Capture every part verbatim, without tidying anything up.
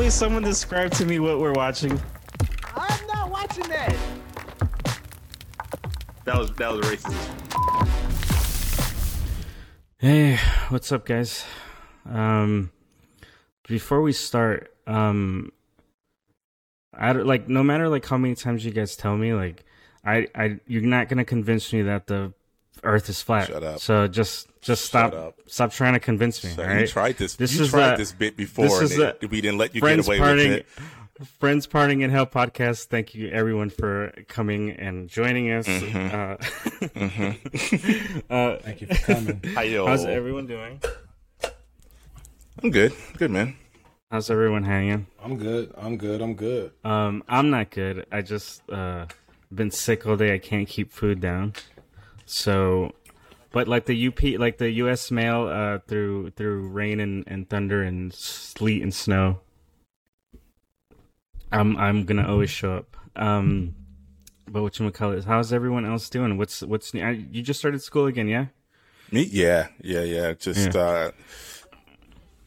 please someone describe to me what we're watching? I'm not watching that. That was that was racist. Hey, what's up, guys? Um, before we start, um, I don't, like no matter like how many times you guys tell me, like I, I you're not gonna convince me that the Earth is flat. Shut up. So just just stop up. Stop trying to convince me. So all right? You tried this. This you is tried a, this bit before. This and it, a, we didn't let you get away parting, with it. Friends Parting in Hell podcast. Thank you everyone for coming and joining us. Mm-hmm. Uh, mm-hmm. uh, Thank you for coming. Hi-yo. How's everyone doing? I'm good. Good man. How's everyone hanging? I'm good. I'm good. I'm good. Um, I'm not good. I just uh been sick all day. I can't keep food down. So, but like the U P, like the U S mail, uh, through through rain and, and thunder and sleet and snow, I'm I'm gonna always show up. Um, but whatchamacallit, how's everyone else doing? What's what's new? You just started school again, yeah? Me, yeah, yeah, yeah. Just yeah. uh,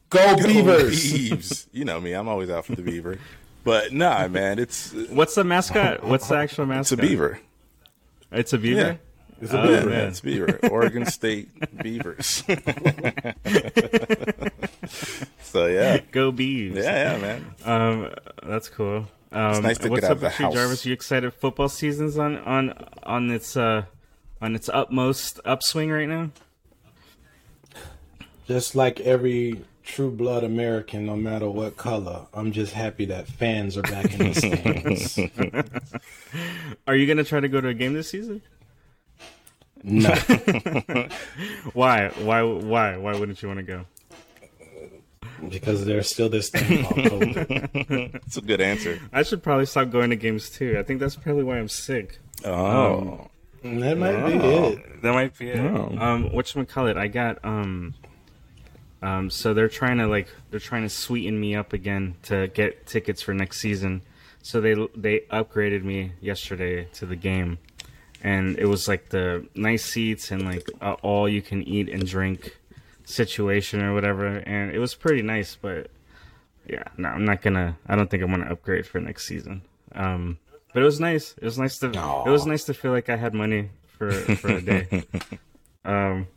go Beavers. Beavers. You know me, I'm always out for the beaver. But nah, man, it's what's the mascot? What's the actual mascot? It's a beaver. It's a beaver. Yeah. It's a oh, beaver. Man. It's beaver. Oregon State Beavers. So yeah, go Beavs. Yeah, yeah, man. Um, that's cool. Um, it's nice to what's get up out with you, Jarvis? You excited? Football season's on on on its uh on its utmost upswing right now. Just like every true blood American, no matter what color, I'm just happy that fans are back in the stands. Are you gonna try to go to a game this season? No. Why? Why? Why? Why wouldn't you want to go? Because there's still this thing called COVID. That's a good answer. I should probably stop going to games too. I think that's probably why I'm sick. Oh, um, that might oh. be it. That might be it. Oh. Um, whatchamacallit? I got um, um. So they're trying to like they're trying to sweeten me up again to get tickets for next season. So they they upgraded me yesterday to the game. And it was like the nice seats and like uh, all you can eat and drink situation or whatever. And it was pretty nice, but yeah, no, I'm not gonna, I don't think I'm gonna upgrade for next season. Um, but it was nice. It was nice to, Aww. It was nice to feel like I had money for, for a day. um,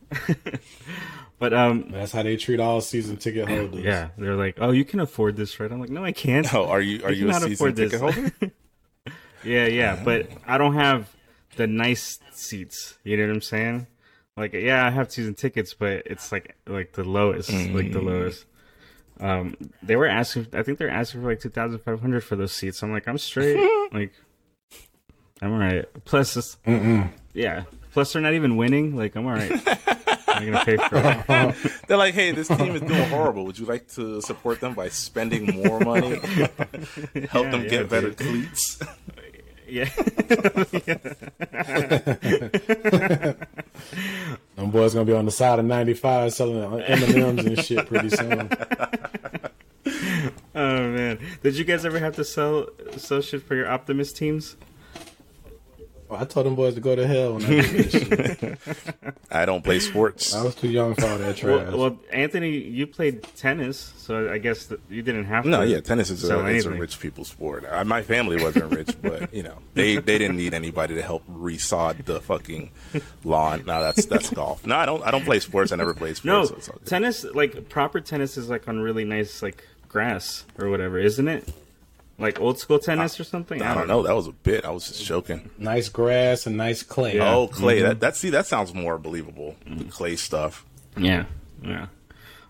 but, um, that's how they treat all season ticket holders. Yeah. They're like, oh, you can afford this, right? I'm like, no, I can't. Oh, are you, are you, you a season ticket holder? yeah. Yeah. But I don't have the nice seats, you know what I'm saying? Like, yeah, I have season tickets, but it's like like the lowest, mm-hmm. like the lowest. Um, they were asking, I think they're asking for like two thousand five hundred for those seats. I'm like, I'm straight, like, I'm alright. Plus, it's, yeah, plus they're not even winning. Like, I'm alright. I'm gonna pay for it. They're like, hey, this team is doing horrible. Would you like to support them by spending more money, help yeah, them yeah, get dude. better cleats? Yeah. yeah. Them boys gonna be on the side of ninety-five selling M and M's and shit pretty soon. Oh man, did you guys ever have to sell sell shit for your Optimus teams? Well, I told them boys to go to hell when I did this shit. I don't play sports. I was too young for all that trash. Well, well, Anthony, you played tennis, so I guess that you didn't have to. No, yeah, tennis is a, it's a rich people's sport. I, my family wasn't rich, but, you know, they, they didn't need anybody to help resod the fucking lawn. No, that's that's golf. No, I don't I don't play sports. I never played sports. No, so tennis, like, proper tennis is, like, on really nice, like, grass or whatever, isn't it? Like old school tennis I, or something? I, I don't, don't know. know. That was a bit. I was just joking. Nice grass and nice clay. Yeah. Oh, clay. Mm-hmm. That that see that sounds more believable. Mm-hmm. The clay stuff. Yeah, yeah.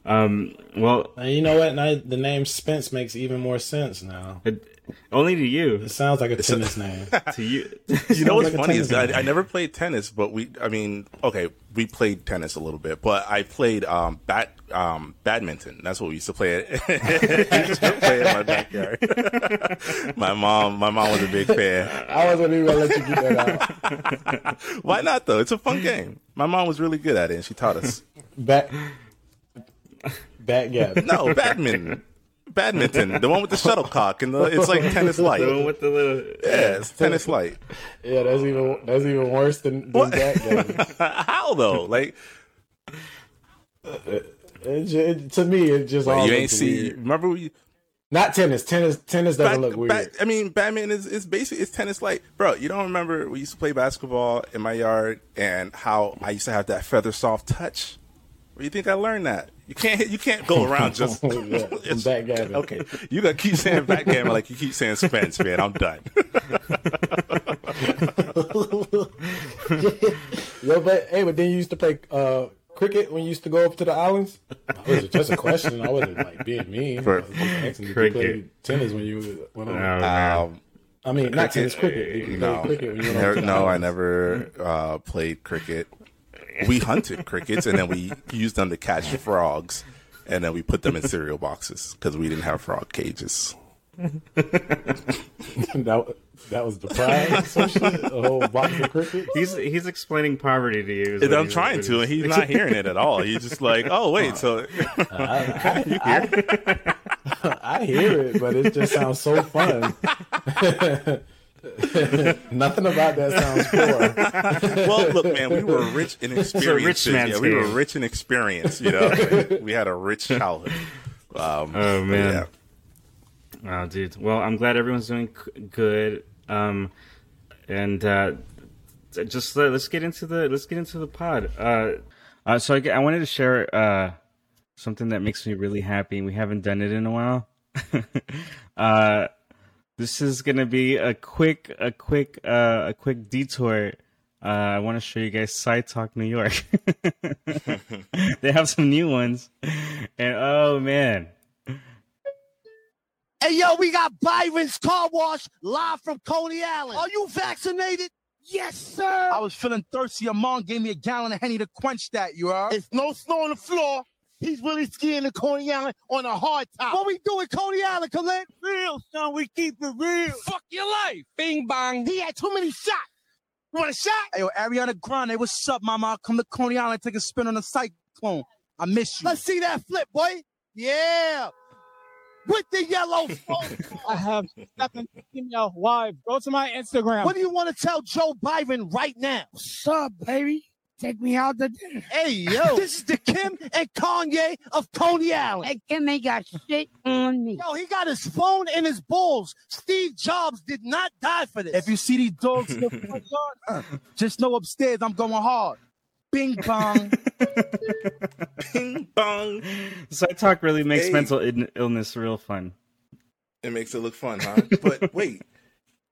Um, well, and you know what? Now the name Spence makes even more sense now. It, only to you. It sounds like a tennis name. To you. You know what's like funny is I, I never played tennis, but we. I mean, okay, we played tennis a little bit, but I played um bat. Um, badminton. That's what we used to play it. We used to play in my backyard. my mom, my mom was a big fan. I wasn't even gonna let you get that out. Why not though? It's a fun game. My mom was really good at it, and she taught us. Bat, bat gap. No, badminton. Badminton, the one with the shuttlecock, and the, it's like tennis light. The one with the little yeah, it's tennis light. Yeah, that's even that's even worse than, than that game. How though? Like. It, it, to me, it just well, all you ain't see. Weird. Remember we Not tennis. Tennis tennis doesn't Bat, look weird. Bat, I mean, Batman is it's basically it's tennis like. Bro, you don't remember we used to play basketball in my yard and how I used to have that feather soft touch? Well, you think I learned that? You can't you can't go around just yeah, backgammon. Okay. You gotta keep saying backgammon like you keep saying Spence, man. I'm done. Yo, but hey, but then you used to play uh cricket when you used to go up to the islands? It was just a question. I wasn't like being mean. For asking, cricket. Did you play tennis when you went on? No, um, I mean, not tennis, cricket. No, cricket when you went never, no I never uh, played cricket. We hunted crickets, and then we used them to catch frogs, and then we put them in cereal boxes because we didn't have frog cages. that, that was the prize, a whole box of crickets. He's he's explaining poverty to you. And I'm trying to, and he's not hearing it at all. He's just like, oh wait, uh, so I, I, I, I, I hear it, but it just sounds so fun. Nothing about that sounds poor. Well, look, man, we were rich in experience. Yeah, we were rich in experience. You know, like, we had a rich childhood. Um, oh man. Yeah. Wow, dude. Well, I'm glad everyone's doing good. Um, and uh, just uh, let's get into the let's get into the pod. Uh, uh, so I, I wanted to share uh, something that makes me really happy. We haven't done it in a while. uh, this is gonna be a quick, a quick, uh, a quick detour. Uh, I want to show you guys Side Talk New York. They have some new ones, and oh man. Hey, yo, we got Byron's Car Wash live from Coney Island. Are you vaccinated? Yes, sir. I was feeling thirsty. Your mom gave me a gallon of Henny to quench that, you are. It's no snow on the floor. He's really skiing in Coney Island on a hard top. What we do in Coney Island, Colette? Real, son. We keep it real. Fuck your life. Bing, bang. He had too many shots. You want a shot? Hey, yo, Ariana Grande, what's up, mama? I'll come to Coney Island and take a spin on the cyclone. I miss you. Let's see that flip, boy. Yeah. With the yellow phone. I have nothing in your wife. Go to my Instagram. What do you want to tell Joe Biden right now? What's up, baby? Take me out to dinner. Hey, yo. This is the Kim and Kanye of Coney Island. Hey, Kim ain't got shit on me. Yo, he got his phone and his balls. Steve Jobs did not die for this. If you see these dogs in the front yard, just know upstairs I'm going hard. Bing bong. Bing bong. Side Talk really makes hey. mental in- illness real fun. It makes it look fun, huh? But wait,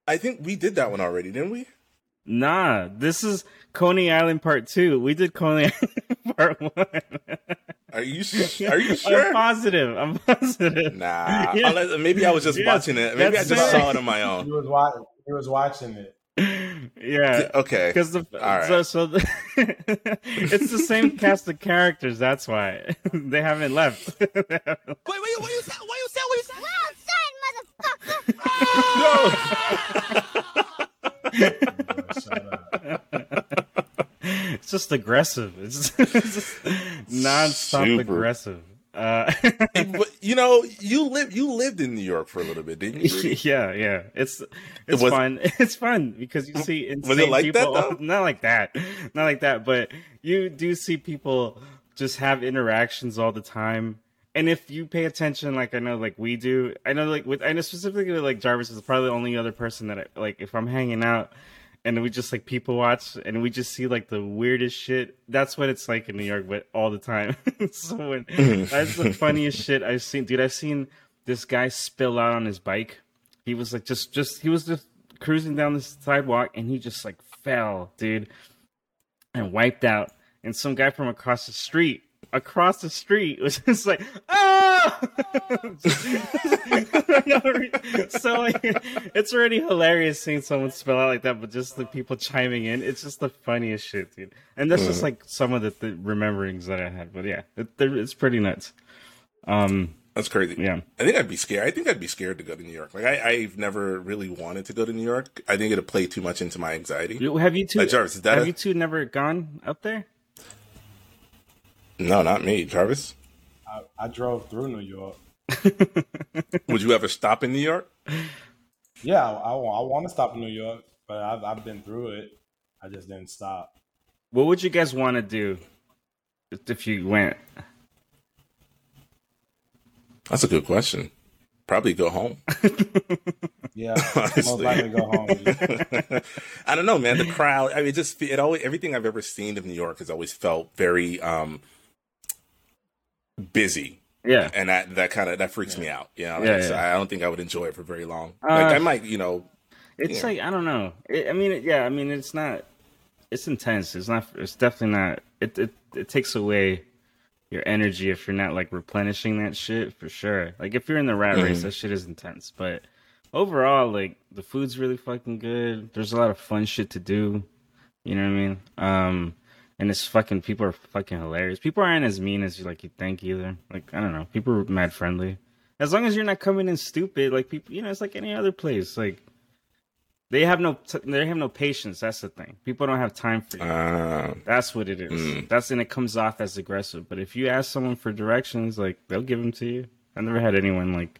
I think we did that one already, didn't we? Nah, this is Coney Island Part Two. We did Coney Island Part One. Are you sure? Are you sure? I'm positive. I'm positive. Nah, yeah. Unless, maybe I was just yeah. watching it. Maybe That's I just fair. saw it on my own. He was watching. He was watching it. Yeah. Okay. Because the All right. so so the, it's the same cast of characters. That's why they haven't left. Wait, wait, what you said? What you said? What you said? Well said, motherfucker. No. It's just aggressive. It's just, it's just non-stop Super. aggressive. Uh, but, you know, you lived you lived in New York for a little bit, didn't you? Really? Yeah, yeah. It's it's was, fun. It's fun because you see insane was it like people. That, not like that, not like that. But you do see people just have interactions all the time. And if you pay attention, like I know, like we do, I know, like with I know specifically with, like Jarvis is probably the only other person that I, like if I'm hanging out and we just like people watch and we just see like the weirdest shit. That's what it's like in New York, but all the time. So when, that's the funniest shit I've seen, dude. I've seen this guy spill out on his bike. He was like just, just he was just cruising down the sidewalk and he just like fell, dude, and wiped out. And some guy from across the street, across the street was just like, oh! So like, it's already hilarious seeing someone spell out like that, but just the people chiming in, it's just the funniest shit, dude. And that's just like some of the th- rememberings that I had, but yeah, it, it's pretty nuts. Um, that's crazy. Yeah, I think I'd be scared. I think I'd be scared to go to New York. Like I, I've never really wanted to go to New York. I think it'd play too much into my anxiety. Have you two? Like, Jarvis, is that have a... you two never gone up there? No, not me, Jarvis. I, I drove through New York. Would you ever stop in New York? Yeah, I, I, I want to stop in New York, but I've, I've been through it. I just didn't stop. What would you guys want to do if you went? That's a good question. Probably go home. Yeah, most likely go home. I don't know, man. The crowd. I mean, it just it always everything I've ever seen of New York has always felt very um, busy. Yeah, and I, that kind of that freaks yeah. me out. You know? Like, yeah, yeah. So I don't think I would enjoy it for very long. Like uh, I might, you know. It's yeah. like I don't know. It, I mean, it, yeah. I mean, it's not. It's intense. It's not. It's definitely not. It it it takes away your energy if you're not like replenishing that shit for sure. Like if you're in the rat mm-hmm. race, that shit is intense. But overall, like the food's really fucking good. There's a lot of fun shit to do. You know what I mean? Um, and it's fucking people are fucking hilarious. People aren't as mean as you like you think either. Like I don't know, people are mad friendly. As long as you're not coming in stupid, like people, you know, it's like any other place. Like they have no, t- they have no patience. That's the thing. People don't have time for you. Uh, that's what it is. Mm. That's and it comes off as aggressive. But if you ask someone for directions, like they'll give them to you. I never had anyone like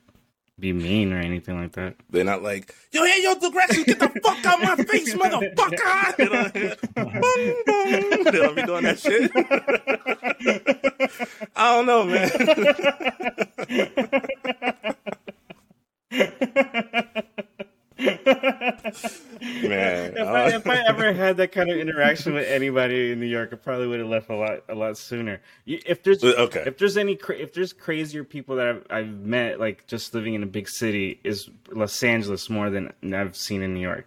be mean or anything like that. They're not like, yo, hey, yo, directions, get the fuck out my face, motherfucker! You know, boom, boom. They'll be doing that shit. I don't know, man. man, if I, if I ever had that kind of interaction with anybody in New York, I probably would have left a lot, a lot sooner. If there's, okay. if there's any, if there's crazier people that I've, I've met, like just living in a big city, is Los Angeles more than I've seen in New York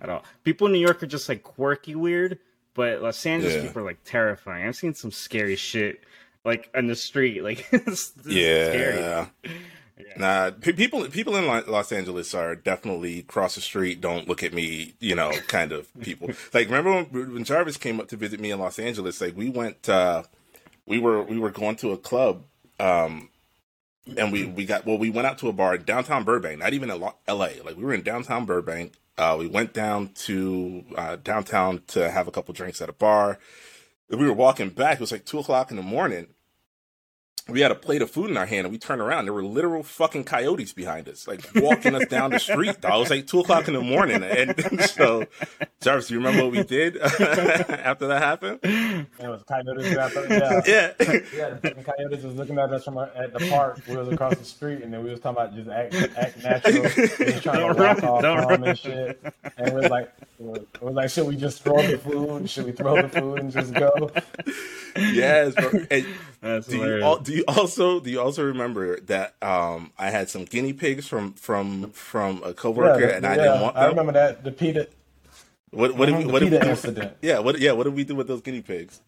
at all. People in New York are just like quirky, weird, but Los Angeles yeah. people are like terrifying. I've seen some scary shit, like on the street, like it's, it's yeah. scary. Yeah. Nah, p- people people in Los Angeles are definitely cross the street, don't look at me, you know, kind of people. Like, remember when, when Jarvis came up to visit me in Los Angeles? Like, we went, uh, we were we were going to a club, um, and we, we got well, we went out to a bar in downtown Burbank, not even in L A. Like, we were in downtown Burbank. Uh, we went down to uh, downtown to have a couple drinks at a bar. We were walking back. It was like two o'clock in the morning. We had a plate of food in our hand, and we turned around. There were literal fucking coyotes behind us, like walking us down the street. Dog. It was like two o'clock in the morning, and, and so Jarvis, you remember what we did after that happened? It was coyotes. After, yeah, yeah. yeah the coyotes was looking at us from our, at the park. We was across the street, and then we was talking about just act, act natural, and trying don't to walk run, off calm run. And shit. And we're like, we're, we're like, should we just throw the food? Should we throw the food and just go? Yes, bro. And, that's do hilarious. You all, do you also do you also remember that um, I had some guinea pigs from from, from a coworker yeah, and I yeah, didn't want them? I remember that the PETA. What what did we, what did we do? Incident. Yeah, what yeah what did we do with those guinea pigs?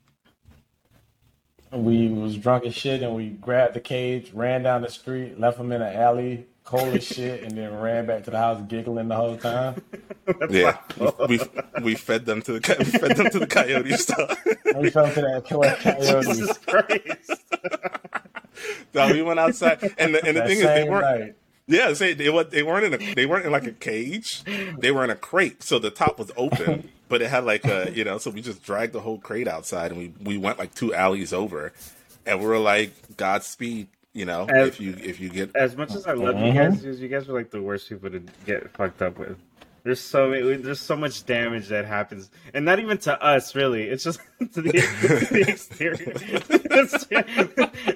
We was drunk as shit and we grabbed the cage, ran down the street, left them in an alley, cold as shit, and then ran back to the house giggling the whole time. Yeah, we, we we fed them to the we fed them to the coyotes. We fed them to that coyotes. Jesus Christ. So we went outside, and the, and the that thing is, they weren't. Night. Yeah, they, they they weren't in a they weren't in like a cage. They were in a crate, so the top was open, but it had like a you know. So we just dragged the whole crate outside, and we, we went like two alleys over, and we were like, Godspeed. You know, as, if you if you get as much as I love mm-hmm. you guys, you guys are like the worst people to get fucked up with. There's so many, there's so much damage that happens, and not even to us, really. It's just to the, to the exterior.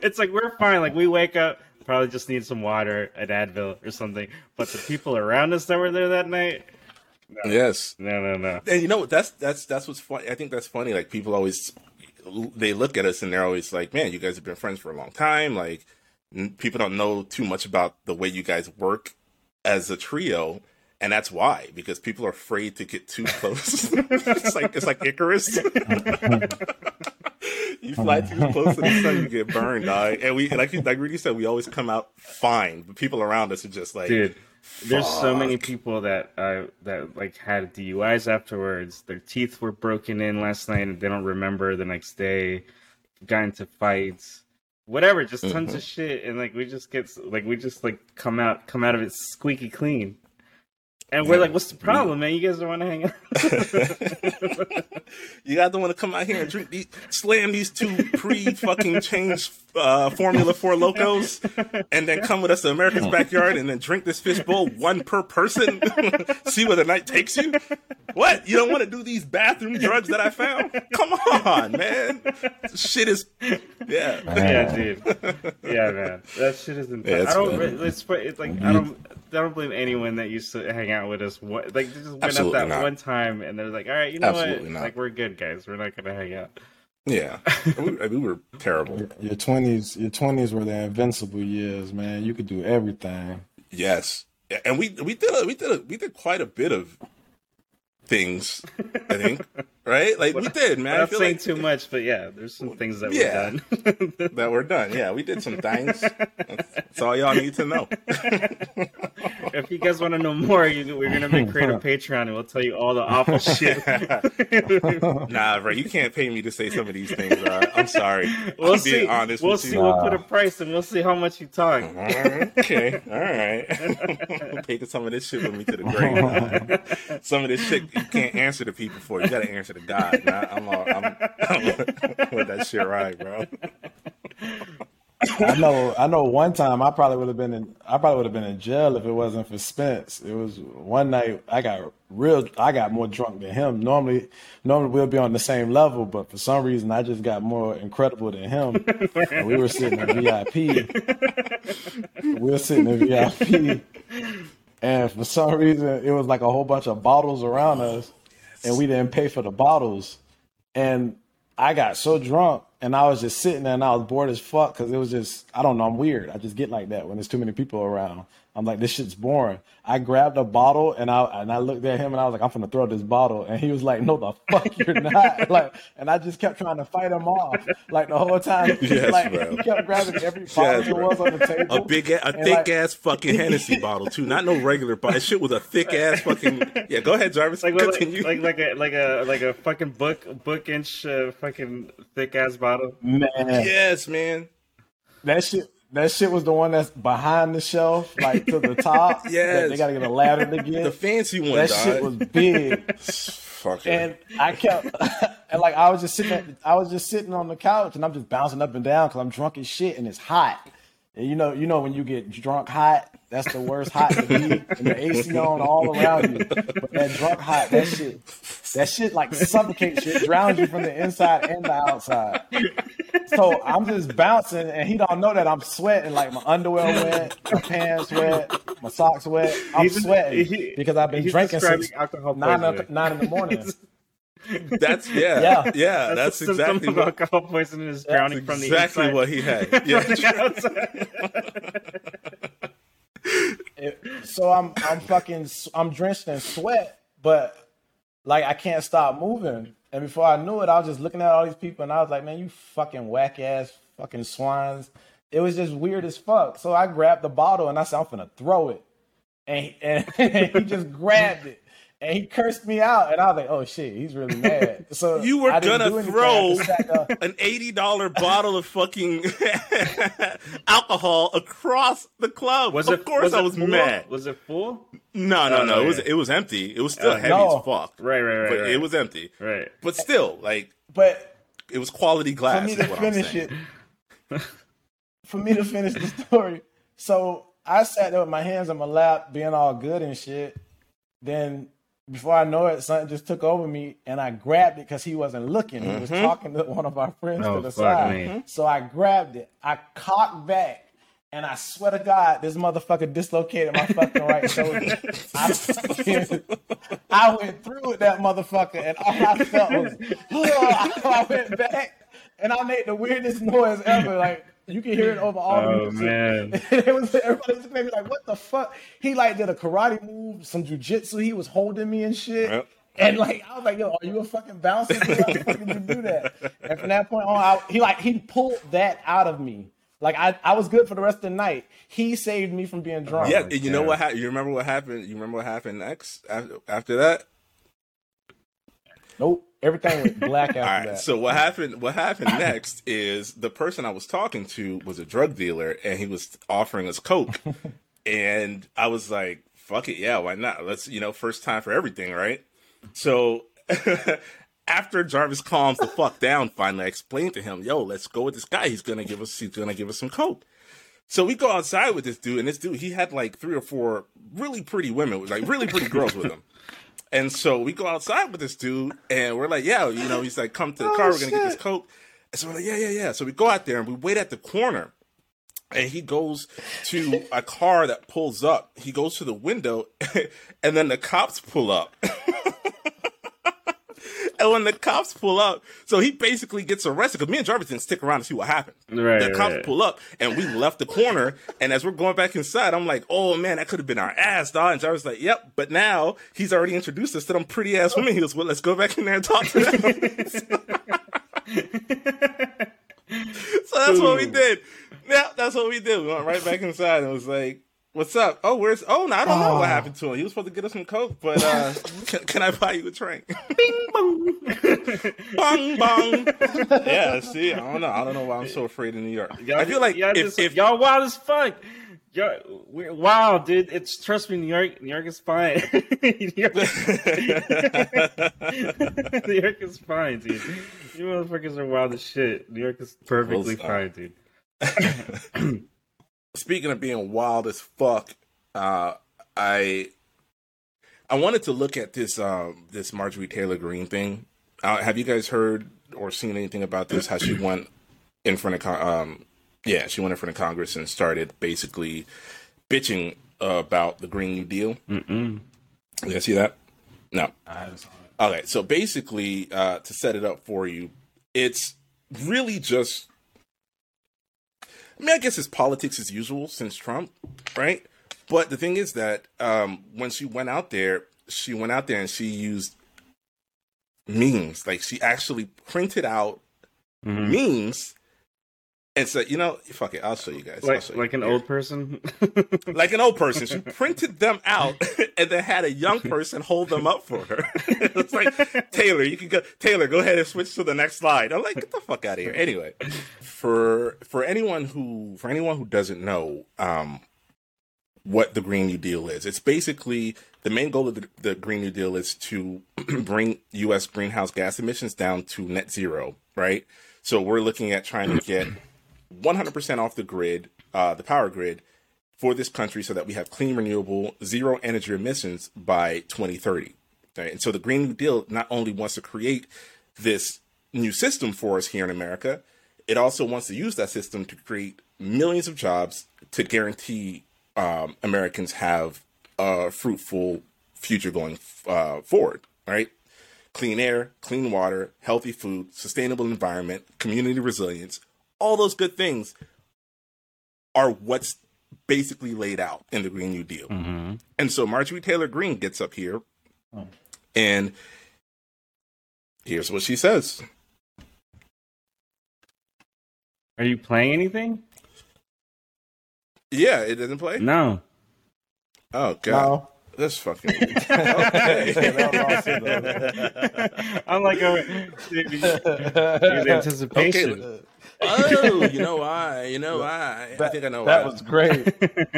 It's like we're fine. Like we wake up, probably just need some water, an Advil or something. But the people around us that were there that night. No. Yes. No, no, no. And you know what? That's that's that's what's funny. I think that's funny. Like people always, they look at us and they're always like, "Man, you guys have been friends for a long time." Like. People don't know too much about the way you guys work as a trio, and that's why, because people are afraid to get too close. it's like it's like Icarus. You fly too close to the sun, you get burned, dog. And we like like Rudy said, we always come out fine. The people around us are just like, dude. Fuck. There's so many people that uh, that like had D U Is afterwards. Their teeth were broken in last night, and they don't remember the next day. Got into fights. Whatever, just tons mm-hmm. of shit, and like we just get like we just like come out come out of it squeaky clean. And we're yeah. like, what's the problem, man? You guys don't want to hang out. You guys don't want to come out here and drink these, slam these two pre-fucking change uh, Formula Four Locos and then come with us to America's Backyard and then drink this fishbowl, one per person, see where the night takes you? What? You don't want to do these bathroom drugs that I found? Come on, man. Shit is... Yeah. Man. Yeah, dude. Yeah, man. That shit is insane. Yeah, I don't... It's, it's like, I don't... I don't blame anyone that used to hang out with us. Like, they just went Absolutely up that not. one time, and they're like, "All right, you know Absolutely what? Not. Like, we're good, guys. We're not gonna hang out." Yeah, we, I mean, we were terrible. Your twenties, your twenties were the invincible years, man. You could do everything. Yes, and we we did a, we did a, we did quite a bit of things. I think, right? Like well, we did, man. Well, I feel saying like too much, but yeah, there's some well, things that yeah, were done. that were done. Yeah, we did some things. That's, that's all y'all need to know. If you guys want to know more, you, we're going to make create a Patreon and we'll tell you all the awful shit. Nah, bro, you can't pay me to say some of these things. Uh, I'm sorry. We'll I'm see. Being honest we'll with see. You. We'll put a price and we'll see how much you talk. Okay. All right. Pay some of this shit with me to the grave. Some of this shit you can't answer to people for. You got to answer to God. Nah, I'm, all, I'm, I'm with that shit right, bro. I know. I know. One time, I probably would have been in. I probably would have been in jail if it wasn't for Spence. It was one night. I got real. I got more drunk than him. Normally, normally we'll be on the same level, but for some reason, I just got more incredible than him. And we were sitting in V I P. We were sitting in V I P, and for some reason, it was like a whole bunch of bottles around us, and we didn't pay for the bottles, and I got so drunk. And I was just sitting there and I was bored as fuck because it was just, I don't know, I'm weird. I just get like that when there's too many people around. I'm like, this shit's boring. I grabbed a bottle and I and I looked at him and I was like, I'm gonna throw this bottle. And he was like, no, the fuck you're not. Like, and I just kept trying to fight him off like the whole time. Yes, like bro. He kept grabbing every bottle yes, there was on the table. A big, a thick like, ass fucking Hennessy bottle too. Not no regular bottle. That shit was a thick ass fucking. Yeah, go ahead, Jarvis. Like, continue. Like, like like a like a like a fucking book book inch uh, fucking thick ass bottle. Man. Yes, man. That shit. That shit was the one that's behind the shelf, like to the top. Yes. They got to get a ladder to get. The fancy one, That dog. Shit was big. Fuck it. And I kept, and like I was just sitting, at, I was just sitting on the couch, and I'm just bouncing up and down because I'm drunk as shit, and it's hot. And you know, you know when you get drunk hot, that's the worst hot to be, and the A C on all around you. But that drunk hot, that shit, that shit like suffocates you, it drowns you from the inside and the outside. So I'm just bouncing, and he don't know that I'm sweating. Like my underwear wet, my pants wet, my socks wet. I'm he's, sweating he, because I've been drinking since alcohol nine, o- nine in the morning. That's yeah, yeah, yeah. That's, that's exactly what alcohol poisoning is drowning from the inside. Exactly what he had. Yeah. From the outside. It, so I'm I'm fucking I'm drenched in sweat, but like I can't stop moving. And before I knew it, I was just looking at all these people, and I was like, man, you fucking whack-ass fucking swines. It was just weird as fuck. So I grabbed the bottle, and I said, I'm finna throw it. And, and, and he just grabbed it, and he cursed me out. And I was like, oh, shit, he's really mad. So you were gonna throw an eighty dollars bottle of fucking alcohol across the club. Was of it, course was I was full? mad. Was it full? No, no, oh, no. Yeah. It was it was empty. It was still uh, heavy no. as fuck. Right, right, right. But right. It was empty. Right. But still, like, but it was quality glass. For me to is what finish it, for me to finish the story, so I sat there with my hands on my lap, being all good and shit. Then before I know it, something just took over me, and I grabbed it because he wasn't looking. Mm-hmm. He was talking to one of our friends oh, to the side. Me. So I grabbed it. I cocked back. And I swear to God, this motherfucker dislocated my fucking right shoulder. I, fucking, I went through with that motherfucker, and all I felt was, oh, I went back, and I made the weirdest noise ever. Like, you can hear it over all oh, the music. Oh, man. It was, everybody was looking at me like, what the fuck? He, like, did a karate move, some jujitsu. He was holding me and shit. Yep. And, like, I was like, yo, are you a fucking bouncer? Like, how did you do that? And from that point on, I, he, like, he pulled that out of me. Like, I, I was good for the rest of the night. He saved me from being drunk. Yeah, you know what happened? You remember what happened? You remember what happened next after, after that? Nope. Everything went black after All right, that. So what happened What happened next is the person I was talking to was a drug dealer, and he was offering us coke. And I was like, fuck it, yeah, why not? Let's, you know, first time for everything, right? So after Jarvis calms the fuck down, finally, I explained to him, yo, let's go with this guy. He's gonna give us, he's gonna give us some coke. So we go outside with this dude, and this dude, he had like three or four really pretty women, like really pretty girls with him. And so we go outside with this dude, and we're like, yeah, you know, he's like, come to the oh, car, we're gonna shit. get this coke. And so we're like, yeah, yeah, yeah. So we go out there, and we wait at the corner, and he goes to a car that pulls up. He goes to the window, and then the cops pull up. And when the cops pull up, so he basically gets arrested, because me and Jarvis didn't stick around to see what happened. Right, the cops right. pull up, and we left the corner, and as we're going back inside, I'm like, oh, man, that could have been our ass, dog. And Jarvis was like, yep, but now he's already introduced us to them pretty-ass women. He goes, well, let's go back in there and talk to them. So that's Ooh. what we did. Yeah, that's what we did. We went right back inside, and it was like, what's up? Oh, where's... Oh, no, I don't oh. know what happened to him. He was supposed to get us some coke, but uh, can, can I buy you a drink? Bing, bong. Bong, bong. Yeah, see, I don't know. I don't know why I'm so afraid in New York. Y'all, I feel like y'all if, just, if... Y'all wild as fuck. Y'all, we're, wow, dude. It's, trust me, New York New York is fine. New, York, New York is fine, dude. You motherfuckers are wild as shit. New York is perfectly fine, dude. Speaking of being wild as fuck, uh, I I wanted to look at this um, this Marjorie Taylor Greene thing. Uh, have you guys heard or seen anything about this? How she went in front of con- um, yeah, she went in front of Congress and started basically bitching uh, about the Green New Deal. Mm-mm. You guys see that? No. I haven't seen it. Okay, so basically, uh, to set it up for you, it's really just. I mean, I guess it's politics as usual since Trump, right? But the thing is that um, when she went out there, she went out there and she used memes. Like, she actually printed out mm-hmm. memes and said, you know, fuck it, I'll show you guys. Like, show like you. an old person? Like an old person. She printed them out and then had a young person hold them up for her. It's like, Taylor, you can go, Taylor, go ahead and switch to the next slide. I'm like, get the fuck out of here. Anyway. For for anyone who for anyone who doesn't know um, what the Green New Deal is, it's basically the main goal of the, the Green New Deal is to bring U S greenhouse gas emissions down to net zero, right? So we're looking at trying to get one hundred percent off the grid, uh, the power grid, for this country, so that we have clean, renewable, zero energy emissions by twenty thirty. Right? And so the Green New Deal not only wants to create this new system for us here in America, it also wants to use that system to create millions of jobs to guarantee um, Americans have a fruitful future going uh, forward, right? Clean air, clean water, healthy food, sustainable environment, community resilience, all those good things are what's basically laid out in the Green New Deal. Mm-hmm. And so Marjorie Taylor Greene gets up here oh. and here's what she says. Are you playing anything? Yeah, it doesn't play? No. Oh, God. No. That's fucking weird. I'm like, a, there's anticipation. Okay. Oh, you know why? You know why? That, I think I know that why. That was great.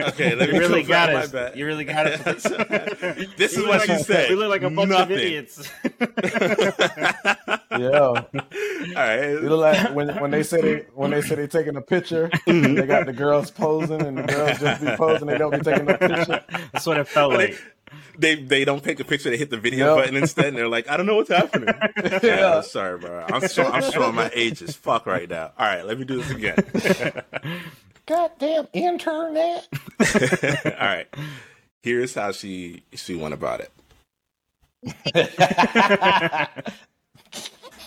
Okay, let me you really got it. My you really got it. This you is what like she a, said. We look like a bunch Nothing. of idiots. Yeah. All right. You look like when when they say they when they say they taking a picture, they got the girls posing and the girls just be posing. They don't be taking a picture. That's what it felt like. They they don't take a picture. They hit the video nope. button instead, and they're like, "I don't know what's happening." Yeah, I'm sorry, bro. I'm show, I'm showing my age as fuck right now. All right, let me do this again. Goddamn internet! All right, here's how she she went about it.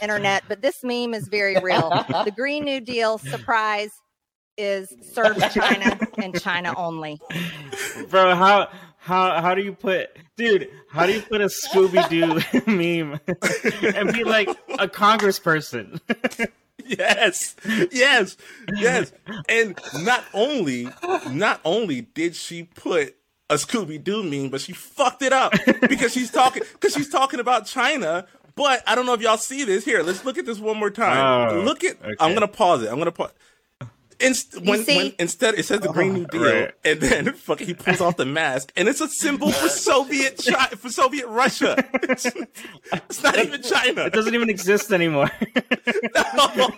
Internet, but this meme is very real. The Green New Deal surprise is serve China and China only. Bro, how? How how do you put, dude, how do you put a Scooby-Doo meme and be like a congressperson? Yes, yes, yes. And not only, not only did she put a Scooby-Doo meme, but she fucked it up because she's talking, because she's talking about China. But I don't know if y'all see this. Here, let's look at this one more time. Oh, look at, okay. I'm going to pause it. I'm going to pause. inst- when, when instead it says the Green New Deal, right. And then fucking he pulls off the mask, and it's a symbol for Soviet China, for Soviet Russia. It's, it's not even China. It doesn't even exist anymore. No.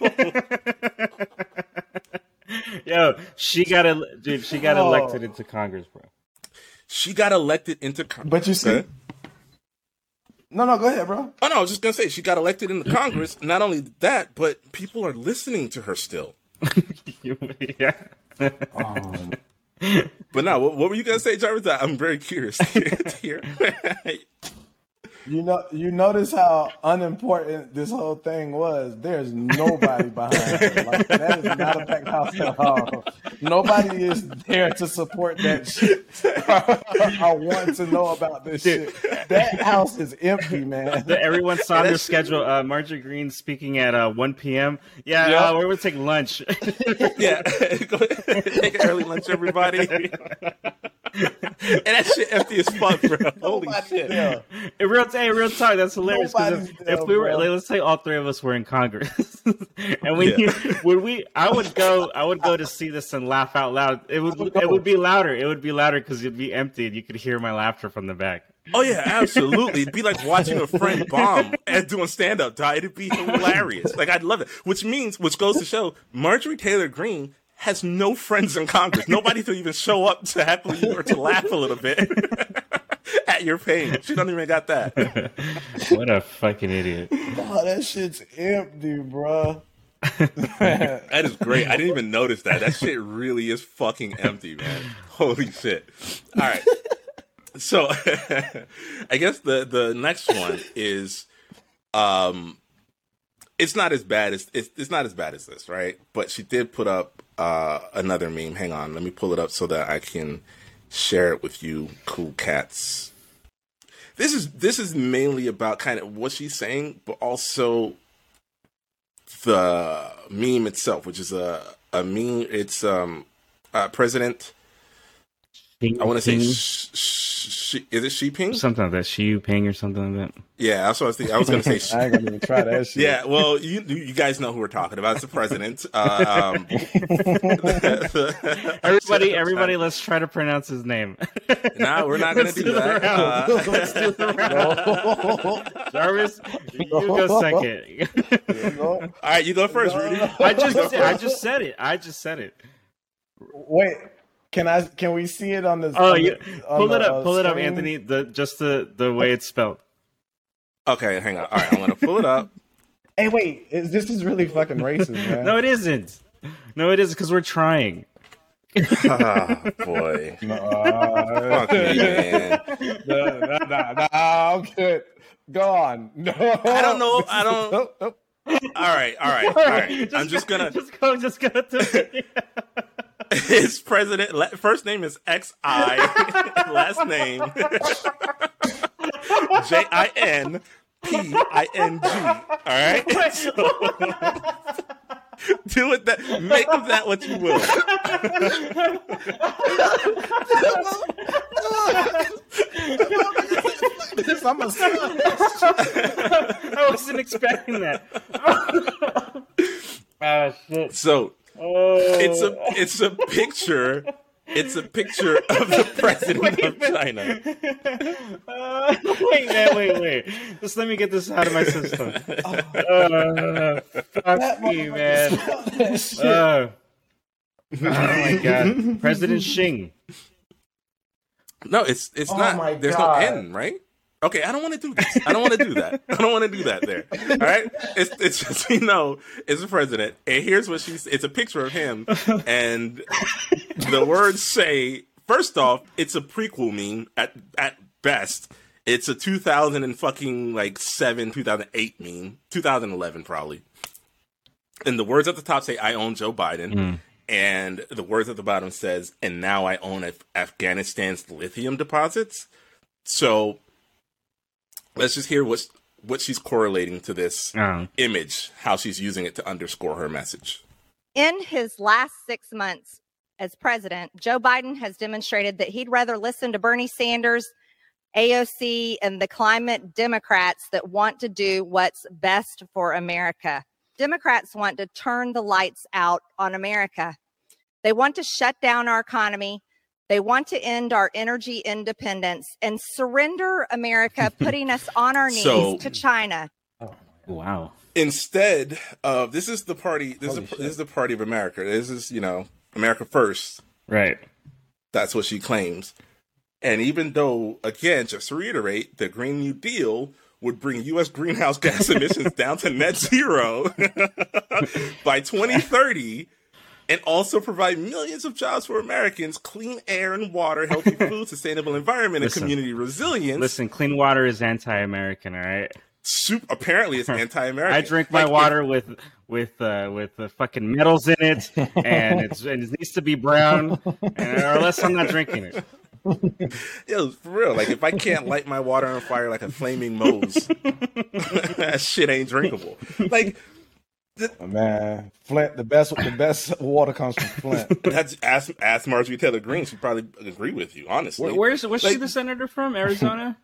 Yo, she got el- dude. She got oh. elected into Congress, bro. She got elected into Congress. But you see. Okay? No, no, go ahead, bro. Oh, no, I was just going to say, she got elected into Congress. Not only that, but people are listening to her still. Yeah. Um. But now, what, what were you going to say, Jarvis? I'm very curious to hear. You know, you notice how unimportant this whole thing was. There's nobody behind her. Like, that is not a packed house at all. Nobody is there to support that shit. I want to know about this Dude. shit. That house is empty, man. Everyone saw their schedule. Uh, Marjorie Greene speaking at uh, one p.m. Yeah, yep. uh, we're going to take lunch. Yeah. Take an early lunch, everybody. And that shit empty as fuck, bro. Holy Nobody shit. There. In real, hey, real talk, that's hilarious. If, there, if we were, like, let's say all three of us were in Congress, and we, yeah. would we, I would go, I would go to see this and laugh out loud. It would, would it would be louder. It would be louder because it'd be empty, and you could hear my laughter from the back. Oh yeah, absolutely. It'd be like watching a friend bomb and doing stand-up, die. It'd be hilarious. Like I'd love it. Which means, which goes to show, Marjorie Taylor Greene has no friends in Congress. Nobody to even show up to happily or to laugh a little bit at your pain. She don't even got that. What a fucking idiot. Oh, that shit's empty, bro. That is great. I didn't even notice that. That shit really is fucking empty, man. Holy shit. All right. So I guess the, the next one is... um. It's not as bad as it's, it's not as bad as this, right? But she did put up uh, another meme. Hang on, let me pull it up so that I can share it with you, cool cats. This is this is mainly about kind of what she's saying, but also the meme itself, which is a a meme. It's um uh, President. Xi, I want to say, sh- sh- sh- is it Xi Jinping? Something like that, Xi Jinping or something like that. Yeah, that's what I was thinking. I was going to say. Sh- I ain't going to even try that shit. Yeah, well, you you guys know who we're talking about. It's the president. Uh, um, everybody, everybody, let's try to pronounce his name. No, we're not going to do, do that. Uh, let's do the round. Jarvis, you go second. All right, you go first, Rudy. I just, I just said it. I just said it. Wait. Can I? Can we see it on the? Oh, on yeah. The, on pull the, it up, uh, pull screen? It up, Anthony. The just the, the way it's spelled. Okay, hang on. All right, I'm gonna pull it up. Hey, wait, is, this is really fucking racist, man. No, it isn't. No, it isn't because we're trying. Oh, boy. Uh, Fuck you, man. No, no, no, no, I'm good. Go on. No, I don't know. I don't. Oh, oh. All right, all right, all right. Just I'm just gonna just go. Just gonna. Do it. His president first name is X I, last name J I N P I N G. All right, so, do it that, make of that what you will. I wasn't expecting that. Oh shit! So. Oh. It's a it's a picture. It's a picture of the president wait, of China. Uh, wait, man, wait, wait. Just let me get this out of my system. Oh. Uh, fuck you, man. Uh, oh my god, President Xing. No, it's it's oh not. There's god. No N, right? Okay, I don't want to do this. I don't want to do that. I don't want to do that there. All right? It's it's just, you know, it's a president. And here's what she's... It's a picture of him. And the words say... First off, it's a prequel meme at at best. It's a two thousand and fucking, like, seven, two thousand eight meme. two thousand eleven, probably. And the words at the top say, I own Joe Biden. Mm. And the words at the bottom says, and now I own Af- Afghanistan's lithium deposits. So... Let's just hear what's, what she's correlating to this oh. image, how she's using it to underscore her message. In his last six months as president, Joe Biden has demonstrated that he'd rather listen to Bernie Sanders, A O C, and the climate Democrats that want to do what's best for America. Democrats want to turn the lights out on America. They want to shut down our economy. They want to end our energy independence and surrender America, putting us on our knees so, to China. Oh, wow. Instead of, this is the party, this is, this is the party of America. This is, you know, America first. Right. That's what she claims. And even though, again, just to reiterate, the Green New Deal would bring U S greenhouse gas emissions down to net zero by twenty thirty and also provide millions of jobs for Americans, clean air and water, healthy food, sustainable environment, listen, and community resilience. Listen, clean water is anti-American, all right? Super, apparently it's anti-American. I drink my like, water it, with with uh, with the fucking metals in it, and, it's, and it needs to be brown, and, or else I'm not drinking it. Yo, for real, like if I can't light my water on fire like a flaming Moe's, that shit ain't drinkable. Like, the, oh, man, Flint, the best, the best water comes from Flint. That's ask, ask Marjorie Taylor Greene. She'd probably agree with you, honestly. Where, where's where's like, she the senator from? Arizona?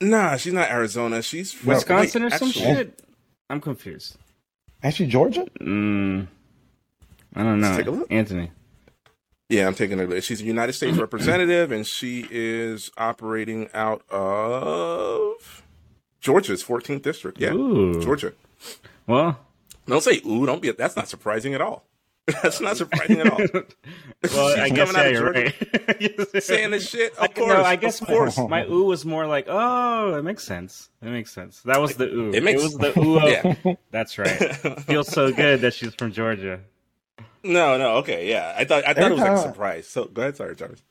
Nah, she's not Arizona. She's from Wisconsin like, or some actually, shit. I'm confused. Actually, Georgia? Mm, I don't know. Let's take a look. Anthony. Yeah, I'm taking her. She's a United States representative, and she is operating out of Georgia's fourteenth district. Yeah, ooh. Georgia. Well, don't say ooh. Don't be. That's not surprising at all. That's not surprising at all. Well, she's I guess yeah, you're Georgia, right. Saying this shit, of I, course. No, I guess of course. My, my ooh was more like, oh, that makes sense. That makes sense. That was the ooh. It, makes, it was the ooh. Of, yeah. That's right. It feels so good that she's from Georgia. No, no, okay, yeah. I thought I thought every it was like a surprise. So go ahead, sorry, Jarvis.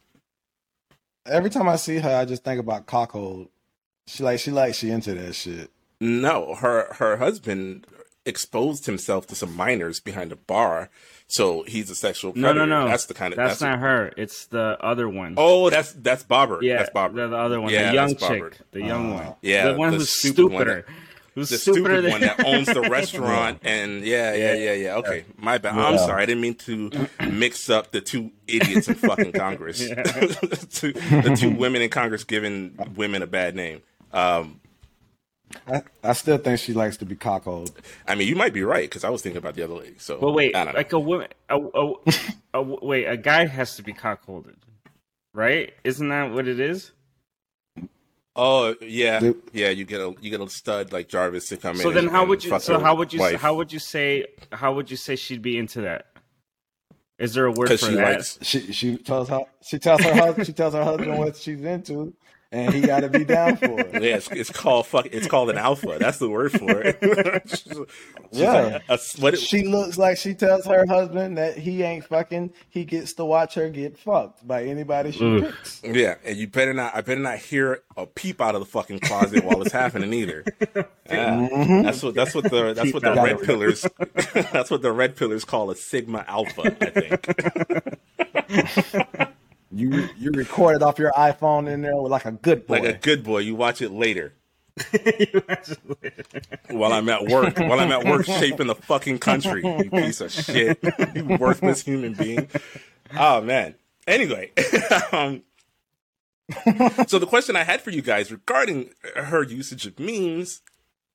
Every time I see her, I just think about Cockhold. She like she like she into that shit. No, her her husband exposed himself to some minors behind a bar, so he's a sexual predator. No, no, no. That's the kind of that's, that's not a, her. It's the other one. Oh, that's that's Bobber. Yeah, that's Bobber. The, the other one, yeah, the young chick, Bobber. The young uh, one. Yeah, the one the who's stupid stupider. One that, The stupid than- one that owns the restaurant, and yeah, yeah, yeah, yeah. Okay, my bad. I'm yeah. sorry. I didn't mean to mix up the two idiots in fucking Congress. the, two, the two women in Congress giving women a bad name. Um, I, I still think she likes to be cockholed. I mean, you might be right because I was thinking about the other lady. So, well, wait, I don't know. Like a woman, a, a, a, wait, a guy has to be cockholded, right? Isn't that what it is? Oh yeah, yeah. You get a you get a stud like Jarvis to come so in. So then, and, how would you? So how would you? Wife. How would you say? How would you say she'd be into that? Is there a word for she that? Likes, she she tells her she tells her husband, she tells her husband what she's into, and he got to be down for it. Yeah, it's, it's called fuck. It's called an alpha. That's the word for it. she's, yeah, she's like a, it, she looks like she tells her husband that he ain't fucking. He gets to watch her get fucked by anybody she oof. Picks. Yeah, and you better not. I better not hear a peep out of the fucking closet while it's happening either. Uh, mm-hmm. That's what. That's what the. That's peep what the red out. Pillars. That's what the red pillars call a sigma alpha. I think. You you record it off your iPhone in there with like a good boy. Like a good boy. You watch it later. you watch it later. While I'm at work. While I'm at work shaping the fucking country. You piece of shit. You worthless human being. Oh, man. Anyway. um, so the question I had for you guys regarding her usage of memes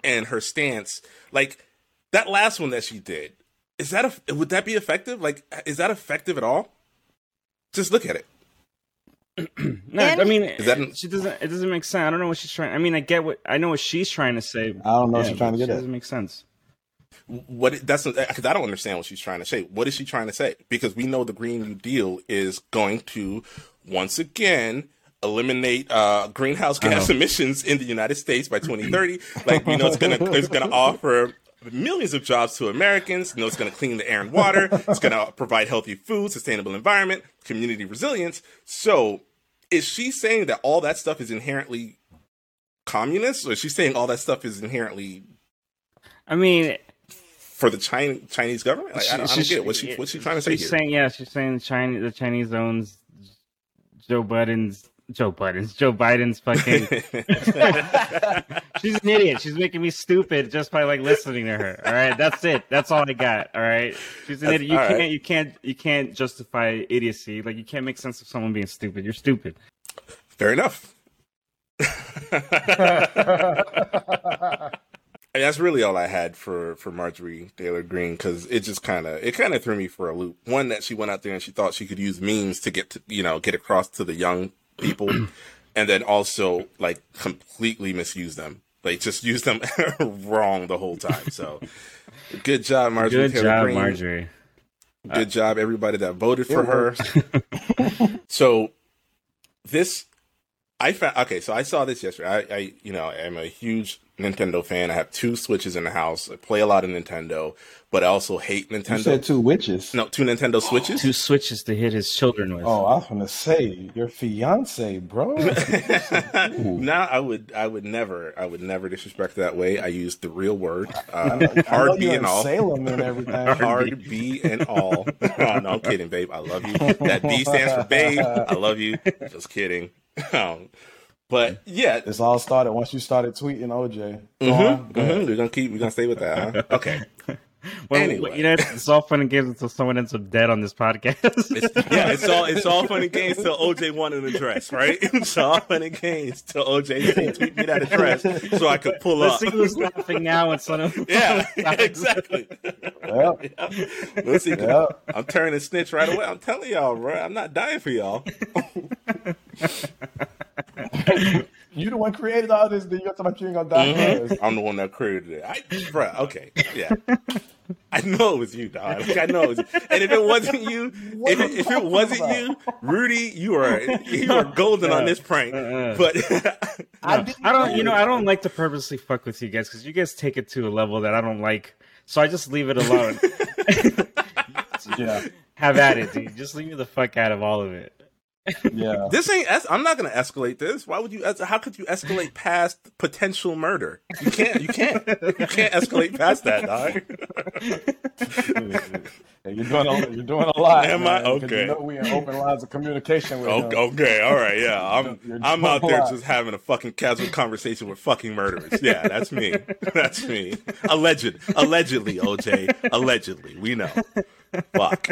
and her stance, like that last one that she did, is that a, would that be effective? Like, is that effective at all? Just look at it. no, and I mean, is that an- she doesn't. It doesn't make sense. I don't know what she's trying. I mean, I get what I know what she's trying to say. I don't know yeah, what she's trying to get. It doesn't make sense. What that's because I don't understand what she's trying to say. What is she trying to say? Because we know the Green New Deal is going to once again eliminate uh, greenhouse gas emissions in the United States by twenty thirty. Like we know it's gonna it's gonna offer millions of jobs to Americans. You know, it's going to clean the air and water. It's going to provide healthy food, sustainable environment, community resilience. So is she saying that all that stuff is inherently communist? Or is she saying all that stuff is inherently... I mean... For the China, Chinese government? Like, she, I don't, she, I don't she, get it. What's she, what's she trying to say here? Saying, yeah, she's saying China, the Chinese owns Joe Biden's... Joe Biden's Joe Biden's fucking she's an idiot. She's making me stupid just by like listening to her. All right. That's it. That's all I got. All right. She's an that's, idiot. You can't right. you can't you can't justify idiocy. Like you can't make sense of someone being stupid. You're stupid. Fair enough. And that's really all I had for, for Marjorie Taylor Greene, because it just kind of it kind of threw me for a loop. One, that she went out there and she thought she could use memes to get to, you know get across to the young people, and then also like completely misuse them, like just use them wrong the whole time. So good job, Marjorie good Taylor job, Greene. Marjorie. Good job, everybody that voted for her. So this, I found, okay, so I saw this yesterday. I, I, you know, I'm a huge Nintendo fan. I have two Switches in the house. I play a lot of Nintendo, but I also hate Nintendo. You said two witches. No, two Nintendo Switches. Oh, two Switches to hit his children with. Oh, I was going to say, your fiance, bro. Nah, I would, I would never, I would never disrespect that way. I use the real word. Uh, I know, hard I know B and all. Salem and everything. Hard B and all. Oh, no, I'm kidding, babe. I love you. That B stands for babe. I love you. Just kidding. Um, But yeah, this all started once you started tweeting O J. Go mm-hmm, go mm-hmm. We're gonna keep. We're gonna stay with that. Huh? Okay. Well, anyway, you know, it's all fun and games until someone ends up dead on this podcast. It's, yeah, it's all it's all fun and games till O J wanted an address, right? It's all fun and games till O J tweeted me that address so I could pull Let's up. Let's see who's laughing now and son of yeah, exactly. Yep. Yeah. Let's see. Yep. I'm turning snitch right away. I'm telling y'all, bro. I'm not dying for y'all. You the one created all this. Then you got somebody cheating on Don. Mm-hmm. I'm the one that created it. I, bro, okay, yeah. I know it was you, Don. Like, I know it was you. And if it wasn't you, if it, if it wasn't about? you, Rudy, you are you are golden no. on this prank. Uh-uh. But no. I, I don't. You know, I don't like to purposely fuck with you guys because you guys take it to a level that I don't like. So I just leave it alone. Yeah. Have at it, dude. Just leave me the fuck out of all of it. Yeah, this ain't. Es- I'm not gonna escalate this. Why would you? Es- how could you escalate past potential murder? You can't. You can't. You can't escalate past that, dog. Hey, you're doing. A, you're doing a lot. Am man, I okay? You know we in open lines of communication with. Okay, okay. All right. Yeah. I'm. You're I'm out there lot. just having a fucking casual conversation with fucking murderers. Yeah, that's me. That's me. Alleged. Allegedly, O J. Allegedly, we know. Fuck.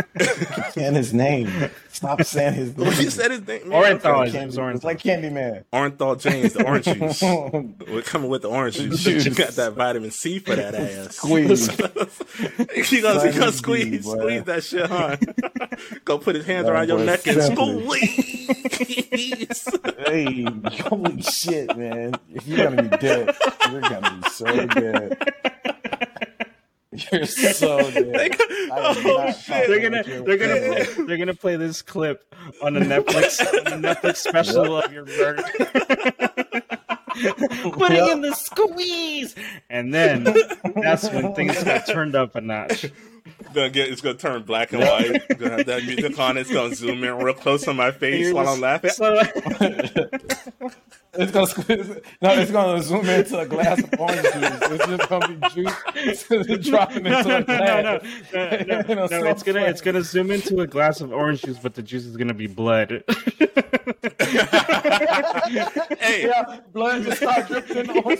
And his name. Stop saying his name. You said his name. Orenthal. It's like Candyman. Orenthal James, the orange juice. We're coming with the orange juice. You got that vitamin C for that ass. Squeeze. He gonna, he gonna squeeze, D, squeeze that shit, huh? Go put his hands that around your neck and squeeze. Hey, holy shit, man. You're gonna be dead. You're gonna be so dead. You're so good. They, oh shit! They're gonna, they're gonna, play, they're gonna play this clip on the Netflix, on the Netflix special yep. of your murder. Putting yep. in the squeeze, and then that's when things got turned up a notch. Gonna get, it's gonna turn black and white. I'm gonna have that music on. It's gonna zoom in real close on my face You're while I'm laughing. So... It's gonna squeeze. No, it's gonna zoom into a glass of orange juice. It's just gonna be juice dropping into no, a glass. No, no, no, no, no, no, no it's gonna it's gonna zoom into a glass of orange juice, but the juice is gonna be blood. Hey, yeah, blood just start dripping on.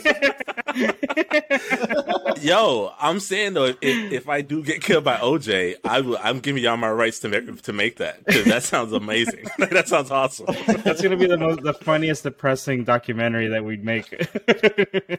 Yo, I'm saying though, if, if I do get killed by O J, I will. I'm giving y'all my rights to make to make that. That sounds amazing. That sounds awesome. That's gonna be the most, the funniest, depressing documentary that we'd make.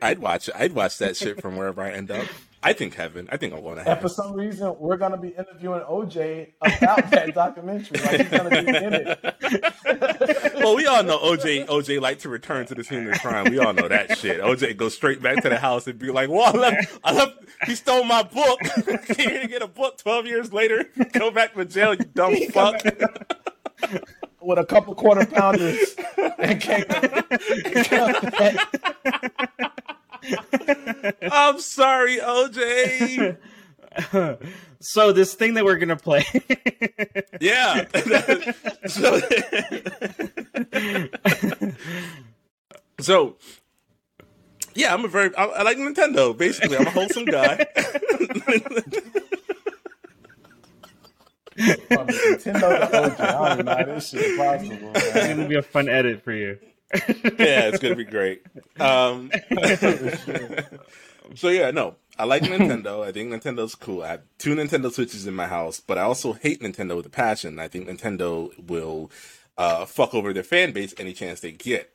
I'd watch it. I'd watch that shit from wherever I end up. I think heaven. I think I want to heaven. And for some reason, we're going to be interviewing O J about that documentary. Like, he's going to be in it. Well, we all know O J O J like to return to the scene of the crime. We all know that shit. O J goes straight back to the house and be like, well, I left, I left, he stole my book. He didn't get a book twelve years later. Go back to jail, you dumb fuck. With a couple quarter pounders and cake. I'm sorry, O J. So this thing that we're gonna play. Yeah. so, so yeah, I'm a very I, I like Nintendo. Basically, I'm a wholesome guy. Nintendo to O J. I don't even know how this shit is possible. It's gonna be a fun edit for you. Yeah, it's gonna be great. Um, so yeah, no, I like Nintendo. I think Nintendo's cool. I have two Nintendo Switches in my house, but I also hate Nintendo with a passion. I think Nintendo will uh, fuck over their fan base any chance they get.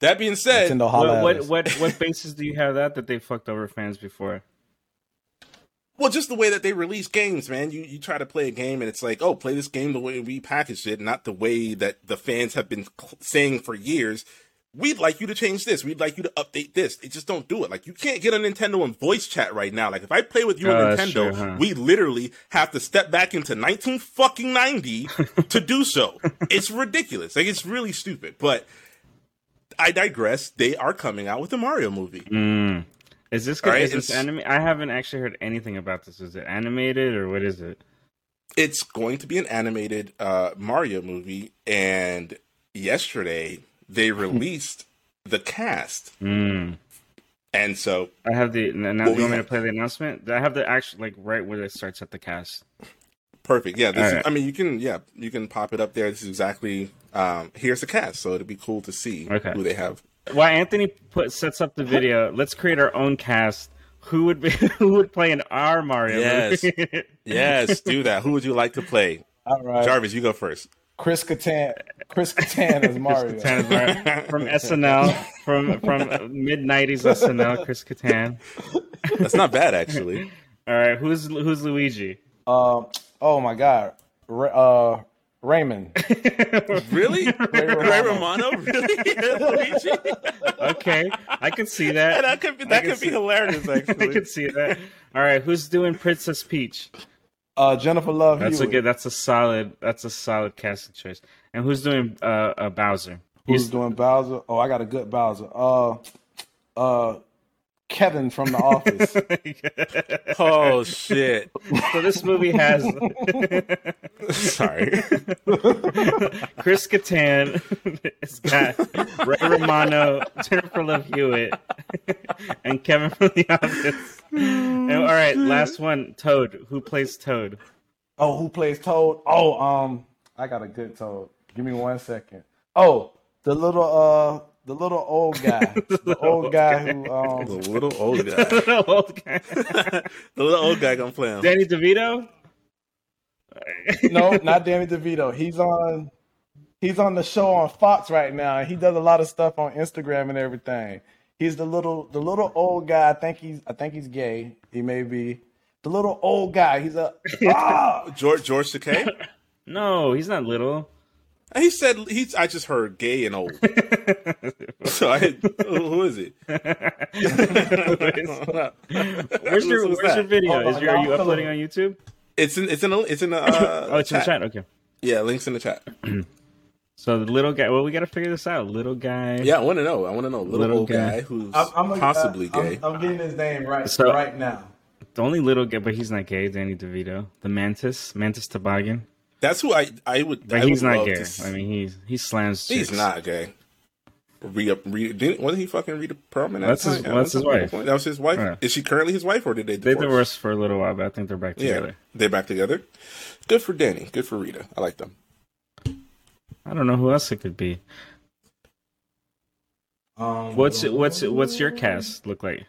That being said, what, what what what basis do you have that that they fucked over fans before? Well, just the way that they release games, man. You you try to play a game and it's like, oh, play this game the way we packaged it, not the way that the fans have been saying for years. We'd like you to change this. We'd like you to update this. They just don't do it. Like, you can't get a Nintendo in voice chat right now. Like, if I play with you on oh, Nintendo, true, huh? we literally have to step back into nineteen fucking ninety to do so. It's ridiculous. Like, it's really stupid. But I digress. They are coming out with a Mario movie. Mm. Is this good? Right, is this anime? I haven't actually heard anything about this. Is it animated or what is it? It's going to be an animated uh, Mario movie. And yesterday they released the cast. Mm. And so I have the now. Do you want me to play the announcement? I have the actual like right where it starts at the cast. Perfect. Yeah. This is, right. I mean, you can yeah you can pop it up there. This is exactly. Um, here's the cast, so it'd be cool to see okay. who they have. While Anthony put, sets up the video, let's create our own cast. Who would be, who would play in our Mario yes. movie? Yes, do that. Who would you like to play? All right. Jarvis, you go first. Chris Kattan. Chris Kattan is Mario. Chris Kattan is Mario. From S N L, from from mid-nineties S N L, Chris Kattan. That's not bad, actually. All right, who's who's Luigi? Uh, oh, my God. Uh... Raymond. Really? Ray, Ray Romano? Really? Okay. I can see that. And I could be, that I could see, be hilarious, actually. I can see that. All right. Who's doing Princess Peach? Uh, Jennifer Love Hewitt. That's a good. That's a solid. That's a solid casting choice. And who's doing uh, uh, Bowser? Who's He's, doing Bowser? Oh, I got a good Bowser. Uh, uh, Kevin from The Office. Oh, shit. So this movie has... Sorry. Chris Kattan. It's got Ray Romano, Jennifer Love Hewitt, and Kevin from The Office. And, all right, last one. Toad. Who plays Toad? Oh, who plays Toad? Oh, um, I got a good Toad. Give me one second. Oh, the little... uh. The little old guy. The little old, old guy, guy who... Um... The little old guy. The little old guy. The little old guy gonna play him. Danny DeVito? No, not Danny DeVito. He's on He's on the show on Fox right now. He does a lot of stuff on Instagram and everything. He's the little the little old guy. I think he's I think he's gay. He may be. The little old guy. He's a... Ah! George George Takei? No, he's not little. He said, "He's." I just heard gay and old. So, I, who is it? where's your, where's your video? Oh, is your, are you uploading on YouTube? It's in it's in a, it's in the uh, oh, it's chat. in the chat. Okay, yeah, links in the chat. So the little guy. Well, we got to figure this out. Little guy. Yeah, I want to know. I want to know. Little, little old guy, guy who's I'm, I'm possibly a, gay. I'm, I'm getting his name right so, right now. The only little guy, but he's not gay. Danny DeVito, the Mantis, Mantis Toboggan. That's who I, I would. But I he's would not gay. I mean, he's he slams. He's chicks. Not gay. Rita, Rita, didn't wasn't he fucking Rita Perlman? That's his. Yeah, that's his wife. That was his wife. Yeah. Is she currently his wife, or did they divorce? They divorced for a little while, but I think they're back together. Yeah, they're back together. Good for Danny. Good for Rita. I like them. I don't know who else it could be. Um, what's what's what's your cast look like?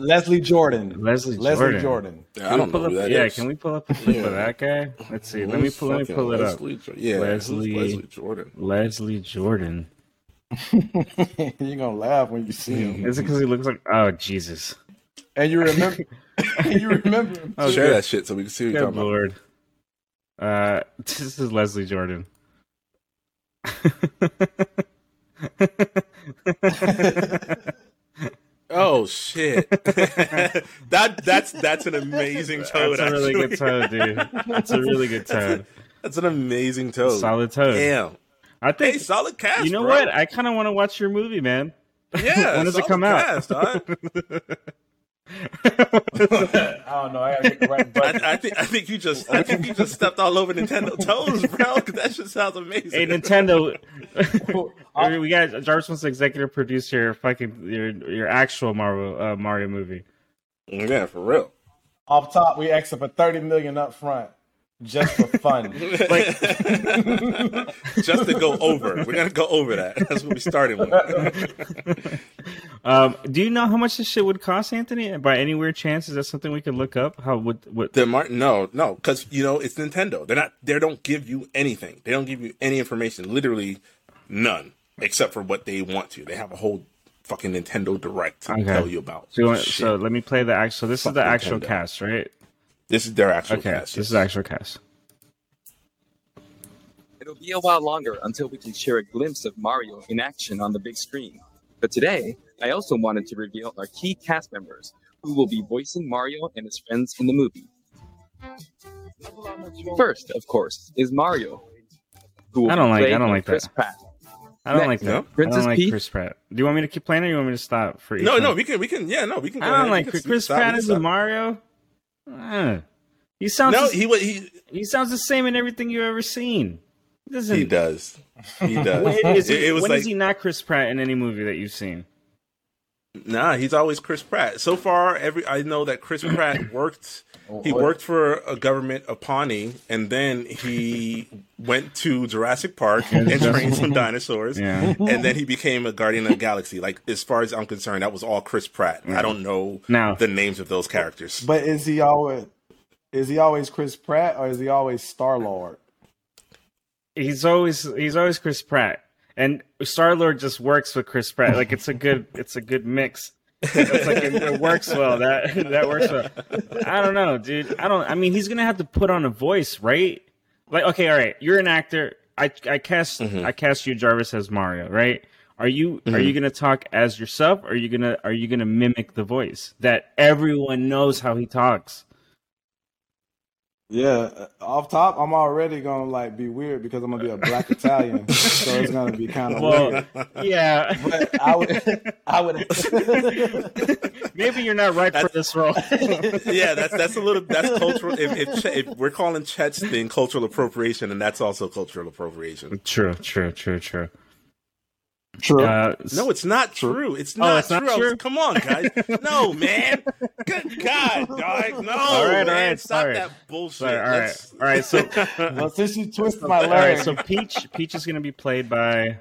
Leslie Jordan. Leslie Jordan. Leslie Jordan. Yeah, I don't know who that is. Yeah, can we pull up a clip yeah. of that guy? Let's see. Who's let me pull, let me pull it Leslie up. Jo- yeah, Leslie, Leslie Jordan. Leslie Jordan. You're going to laugh when you see him. Is it because he looks like... Oh, Jesus. And you remember... and you remember him. Oh, share good. That shit so we can see what you're talking Lord. About. Uh, this is Leslie Jordan. Oh shit! that that's that's an amazing toad. That's a really actually. good toad, dude. That's a really good toad. That's, a, that's an amazing toad. Solid toad. Damn. I think hey, solid cast. You know bro. What? I kind of want to watch your movie, man. Yeah. When does it come cast, out? Right? I don't know. I gotta get the right button. I, I think I think you just I think you just stepped all over Nintendo toes, bro. Because that shit sounds amazing. Hey, Nintendo. We got Jarvis wants to executive produce your fucking your your actual Mario uh, Mario movie. Yeah, for real. Off top, we asked for thirty million up front just for fun, like just to go over. We're gonna go over that. That's what we started with. Um, do you know how much this shit would cost, Anthony? By any weird chance, is that something we could look up? How would what? The Mar- no, no, because you know it's Nintendo. They're not. They don't give you anything. They don't give you any information. Literally, none. except for what they want to. They have a whole fucking Nintendo Direct to okay. tell you about. So, you want, so let me play the actual. This Fuck is the Nintendo. actual cast, right? This is their actual okay, cast. This yes. is the actual cast. It'll be a while longer until we can share a glimpse of Mario in action on the big screen. But today, I also wanted to reveal our key cast members who will be voicing Mario and his friends in the movie. First, of course, is Mario, who will I don't be like, played I don't like Chris that. Pratt. I don't Next, like that. Princess I don't like Peach. Chris Pratt. Do you want me to keep playing, or do you want me to stop for each No, one? no, we can, we can, yeah, no, we can. Go I don't ahead. like Chris, Chris Pratt as Mario. Uh, he sounds. No, he, he he sounds the same in everything you've ever seen. He doesn't. He does. He does. when is, it, it was when like, is he not Chris Pratt in any movie that you've seen? Nah, he's always Chris Pratt. So far, every I know that Chris Pratt worked. He worked for a government of Pawnee, and then he went to Jurassic Park and trained some dinosaurs, yeah. and then he became a Guardian of the Galaxy. Like, as far as I'm concerned, that was all Chris Pratt. Mm. I don't know now, the names of those characters. But is he always is he always Chris Pratt, or is he always Star-Lord? He's always he's always Chris Pratt, and Star-Lord just works with Chris Pratt. Like, it's a good it's a good mix. it's like it, it works well. That that works well. I don't know, dude. I don't. I mean, he's gonna have to put on a voice, right? Like, okay, all right. You're an actor. I I cast mm-hmm. I cast you, Jarvis, as Mario, right? Are you mm-hmm. are you gonna talk as yourself? Or are you gonna are you gonna mimic the voice that everyone knows how he talks? Yeah, off top, I'm already gonna like be weird because I'm gonna be a black Italian, so it's gonna be kind of well, weird. Yeah, but I would, I would. Maybe you're not right that's, for this role. yeah, that's that's a little that's cultural. If, if, if we're calling Chet's thing cultural appropriation, and that's also cultural appropriation. True, true, true, true. True. Uh, no, it's not true. true. It's not, oh, it's not true. true. Come on, guys. No, man. Good God, dog. No, all right, man. All right, Stop all right. that bullshit. All right, Let's... all right. So, well, since you twist my leg. All right, so Peach, Peach is going to be played by.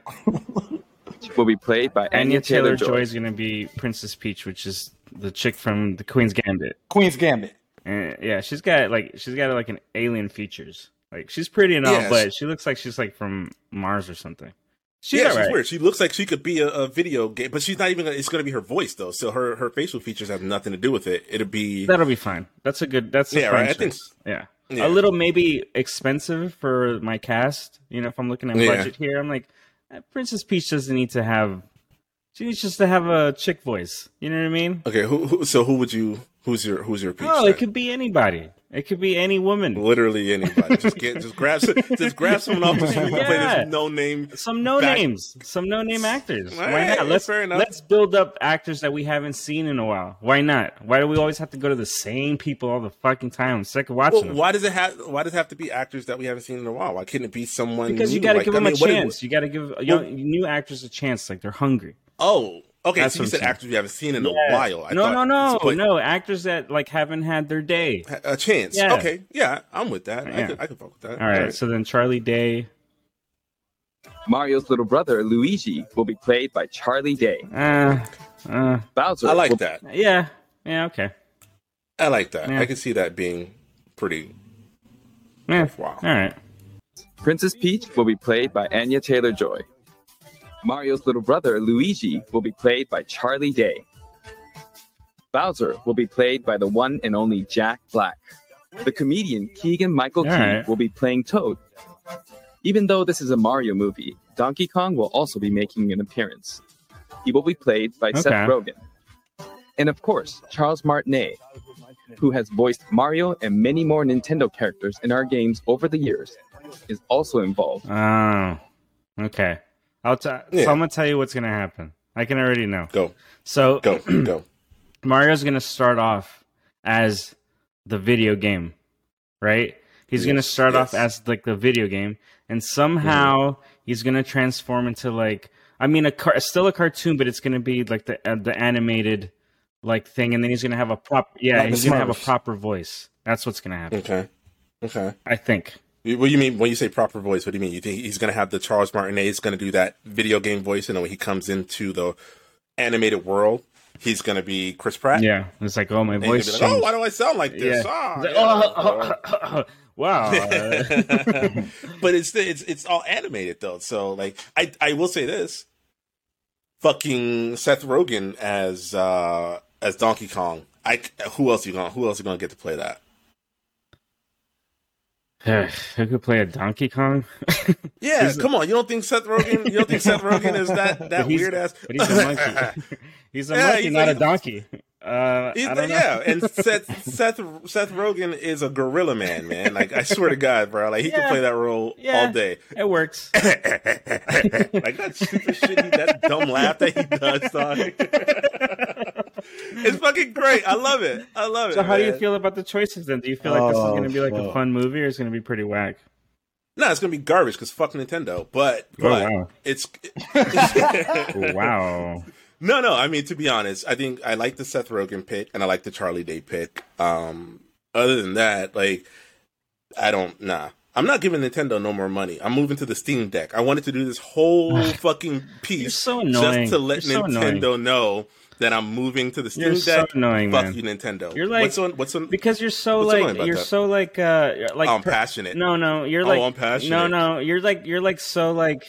Will be played by Anya Taylor Joy. Is going to be Princess Peach, which is the chick from the Queen's Gambit. Queen's Gambit. And, yeah, she's got like she's got like an alien features. Like she's pretty and all, yes. but she looks like she's like from Mars or something. She's yeah, she's right. weird. She looks like she could be a, a video game, but she's not even. It's going to be her voice though, so her, her facial features have nothing to do with it. It'll be that'll be fine. That's a good. That's a yeah, right. I think so. yeah. yeah, a little maybe expensive for my cast. You know, if I'm looking at yeah. budget here, I'm like, Princess Peach doesn't need to have. She needs just to have a chick voice. You know what I mean? Okay, who, who so who would you? Who's your Who's your Peach? Oh, then? It could be anybody. It could be any woman. Literally anybody. Just get, just grab, just grab someone off the street yeah. and play this no name. Some no back. names, some no name actors. Right, Why not? Let's let's build up actors that we haven't seen in a while. Why not? Why do we always have to go to the same people all the fucking time? I'm sick of watching. Well, them. Why does it have? Why does it have to be actors that we haven't seen in a while? Why couldn't it be someone? Because new? you got to like, give them I mean, a chance. You got to give young, well, new actors a chance. Like they're hungry. Oh. Okay, That's so you said saying. actors you haven't seen in a yeah. while. I no, no, no, no, no. Actors that like haven't had their day, a chance. Yeah. Okay, yeah, I'm with that. Yeah. I could, I could fuck with that. All right, All right, so then Charlie Day, Mario's little brother Luigi will be played by Charlie Day. Uh, uh, Bowser. I like will... that. Yeah, yeah, okay. I like that. Yeah. I can see that being pretty. Yeah. Wow. All right. Princess Peach will be played by Anya Taylor-Joy. Mario's little brother, Luigi, will be played by Charlie Day. Bowser will be played by the one and only Jack Black. The comedian Keegan-Michael Key right. will be playing Toad. Even though this is a Mario movie, Donkey Kong will also be making an appearance. He will be played by okay. Seth Rogen. And of course, Charles Martinet, who has voiced Mario and many more Nintendo characters in our games over the years, is also involved. Oh, okay. I'll t- yeah. So I'm going to tell you what's going to happen. I can already know. Go. So go. go. Mario's going to start off as the video game, right? He's yes. going to start yes. off as like the video game. And somehow mm-hmm. he's going to transform into like, I mean, a car- still a cartoon, but it's going to be like the uh, the animated like thing. And then he's going to have a proper, yeah, Not he's going to have a proper voice. That's what's going to happen. Okay. Okay. I think. What do you mean when you say proper voice? What do you mean? You think he's going to have the Charles Martinet? He's going to do that video game voice, and then when he comes into the animated world, he's going to be Chris Pratt. Yeah, it's like, oh, my voice. Like, oh, why do I sound like this? Yeah. Oh, yeah. Oh, oh, oh, oh, oh. Wow. But it's it's it's all animated though. So like I, I will say this. Fucking Seth Rogen as uh, as Donkey Kong. I who else are you gonna who else are you gonna get to play that? Who could play a Donkey Kong? Yeah, come on. You don't think Seth Rogen? You don't think Seth Rogen is that that weird ass? But he's a monkey. He's a yeah, monkey, he's not like, a donkey. Uh, he's, I don't yeah, know. And Seth Seth Seth Rogen is a gorilla man, man. Like I swear to God, bro. Like he yeah, could play that role yeah, all day. It works. Like that stupid shit, he, that dumb laugh that he does, dog. It's fucking great. I love it. I love it. So, how man. do you feel about the choices then? Do you feel like oh, this is going to be like fuck. a fun movie, or it's going to be pretty whack? No, it's going to be garbage because fuck Nintendo. But, oh, but wow. it's. it's wow. No, no. I mean, to be honest, I think I like the Seth Rogen pick and I like the Charlie Day pick. Um, other than that, like, I don't. Nah. I'm not giving Nintendo no more money. I'm moving to the Steam Deck. I wanted to do this whole fucking piece You're so annoying. just to let You're Nintendo so know. That I'm moving to the Steam You're Deck. So annoying, fuck man. you, Nintendo. You're like, what's on, what's on, because you're so like, you're that? so like, uh, like. Oh, I'm per- passionate. No, no, you're like. Oh, I'm passionate. No, no, you're like, you're like so like,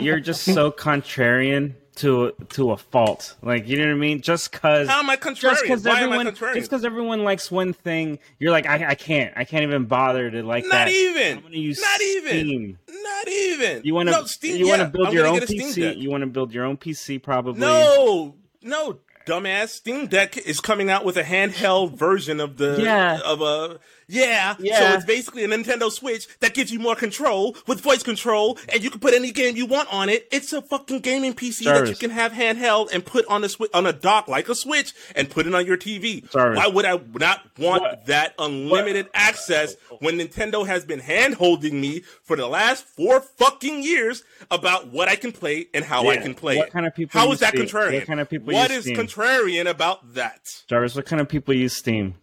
you're just so contrarian to to a fault. Like, you know what I mean? Just cause. How am I contrarian? Just cause Why everyone, am I contrarian? Just because everyone likes one thing, you're like, I, I can't, I can't even bother to like. Not that. even. I'm gonna use Not Steam. even. Not even. You want to? No, Steam, you want to yeah, build I'm your own P C? You want to build your own P C? Probably. No. No, dumbass. Steam Deck is coming out with a handheld version of the yeah. of a yeah. yeah. So it's basically a Nintendo Switch that gives you more control with voice control, and you can put any game you want on it. It's a fucking gaming P C Service. that you can have handheld and put on a swi- on a dock like a Switch and put it on your T V. Service. Why would I not want what? that unlimited what? access when Nintendo has been hand-holding me for the last four fucking years about what I can play and how yeah. I can play what it? Kind of people how is that Steam? contrarian? What, kind of people what is Steam? contrarian about that? Jarvis, what kind of people use Steam?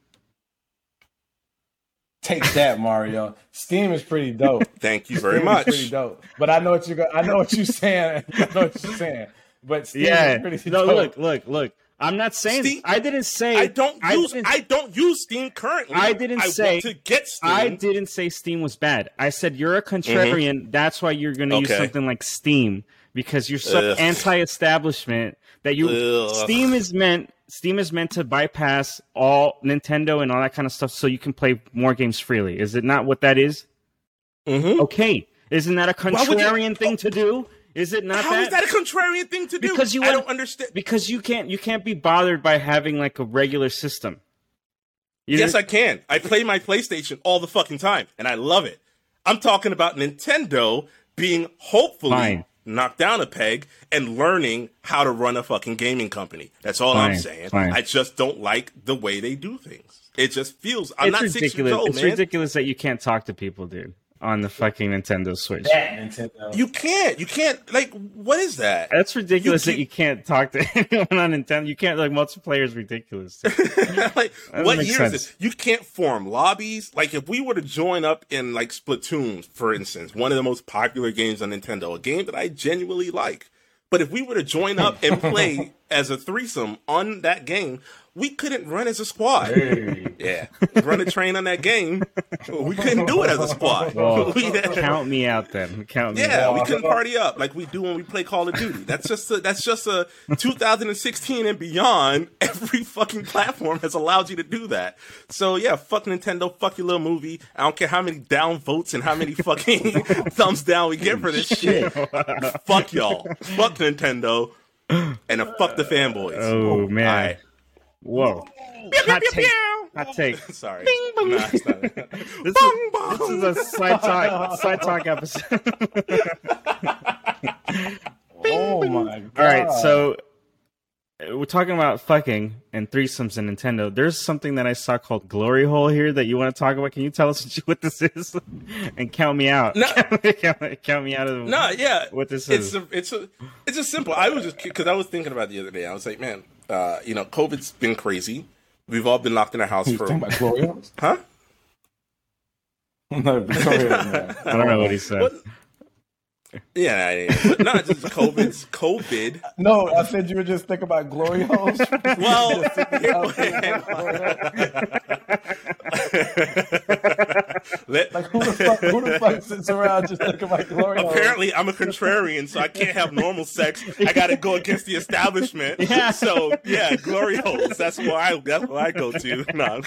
Take that, Mario. Steam is pretty dope. Thank you very Steam much. Is pretty dope. But I know what you're. Go- I know what you're saying. I know what you're saying. But Steam yeah, is pretty no, dope. look, look, look. I'm not saying Steam, I didn't say I don't use I, I don't use Steam currently. I didn't I say want to get Steam. I didn't say Steam was bad. I said you're a contrarian. Mm-hmm. That's why you're going to okay. use something like Steam because you're so Ugh. anti-establishment that you Ugh. Steam is meant Steam is meant to bypass all Nintendo and all that kind of stuff so you can play more games freely. Is it not what that is? Mm-hmm. Okay. Isn't that a contrarian you, thing oh, to do? Is it not? How that? is that a contrarian thing to do? Because you I don't understand. Because you can't. You can't be bothered by having like a regular system. You yes, know? I can. I play my PlayStation all the fucking time, and I love it. I'm talking about Nintendo being hopefully Fine. knocked down a peg and learning how to run a fucking gaming company. That's all Fine. I'm saying. Fine. I just don't like the way they do things. It just feels. I'm it's not ridiculous. six years old, it's man. ridiculous that you can't talk to people, dude. On the fucking Nintendo Switch. That Nintendo. You can't. You can't. Like, what is that? That's ridiculous you that you can't talk to anyone on Nintendo. You can't, like, multiplayer is ridiculous. Like, what year sense. is this? You can't form lobbies. Like, if we were to join up in, like, Splatoon, for instance, one of the most popular games on Nintendo, a game that I genuinely like. But if we were to join up and play as a threesome on that game, we couldn't run as a squad. Hey. Yeah. Run a train on that game. We couldn't do it as a squad. Oh, we, count me out then. Count me yeah, out. We couldn't party up like we do when we play Call of Duty. That's just a, that's just a two thousand sixteen and beyond. Every fucking platform has allowed you to do that. So yeah, fuck Nintendo. Fuck your little movie. I don't care how many down votes and how many fucking thumbs down we get for this shit. Fuck y'all. Fuck Nintendo. And a fuck the fanboys. Oh, oh man. All right. Whoa. Hot take. Hot take. Sorry. Bing, bing. Nah, it's not it. This, bong, bong. This is a side talk, side talk episode. Oh, bing, my God. All right, so we're talking about fucking and threesomes and Nintendo. There's something that I saw called Glory Hole here that you want to talk about. Can you tell us what, you, what this is? And count me out. No. count, count me out of the, no, yeah. what this it's is. A, it's, a, it's just simple. I was just, because I was thinking about it the other day. I was like, man. Uh, you know, COVID's been crazy. We've all been locked in our house for. Huh? No, sorry, I don't know what he said. What? Yeah, yeah, yeah. Not just COVID's COVID. No, I said you were just thinking about glory holes. Well, Let, like who the fuck, who the fuck sits around just looking like glory? Apparently, I'm a contrarian, so I can't have normal sex. I got to go against the establishment. Yeah. So yeah, glory holes. That's what I. That's what I go to. No.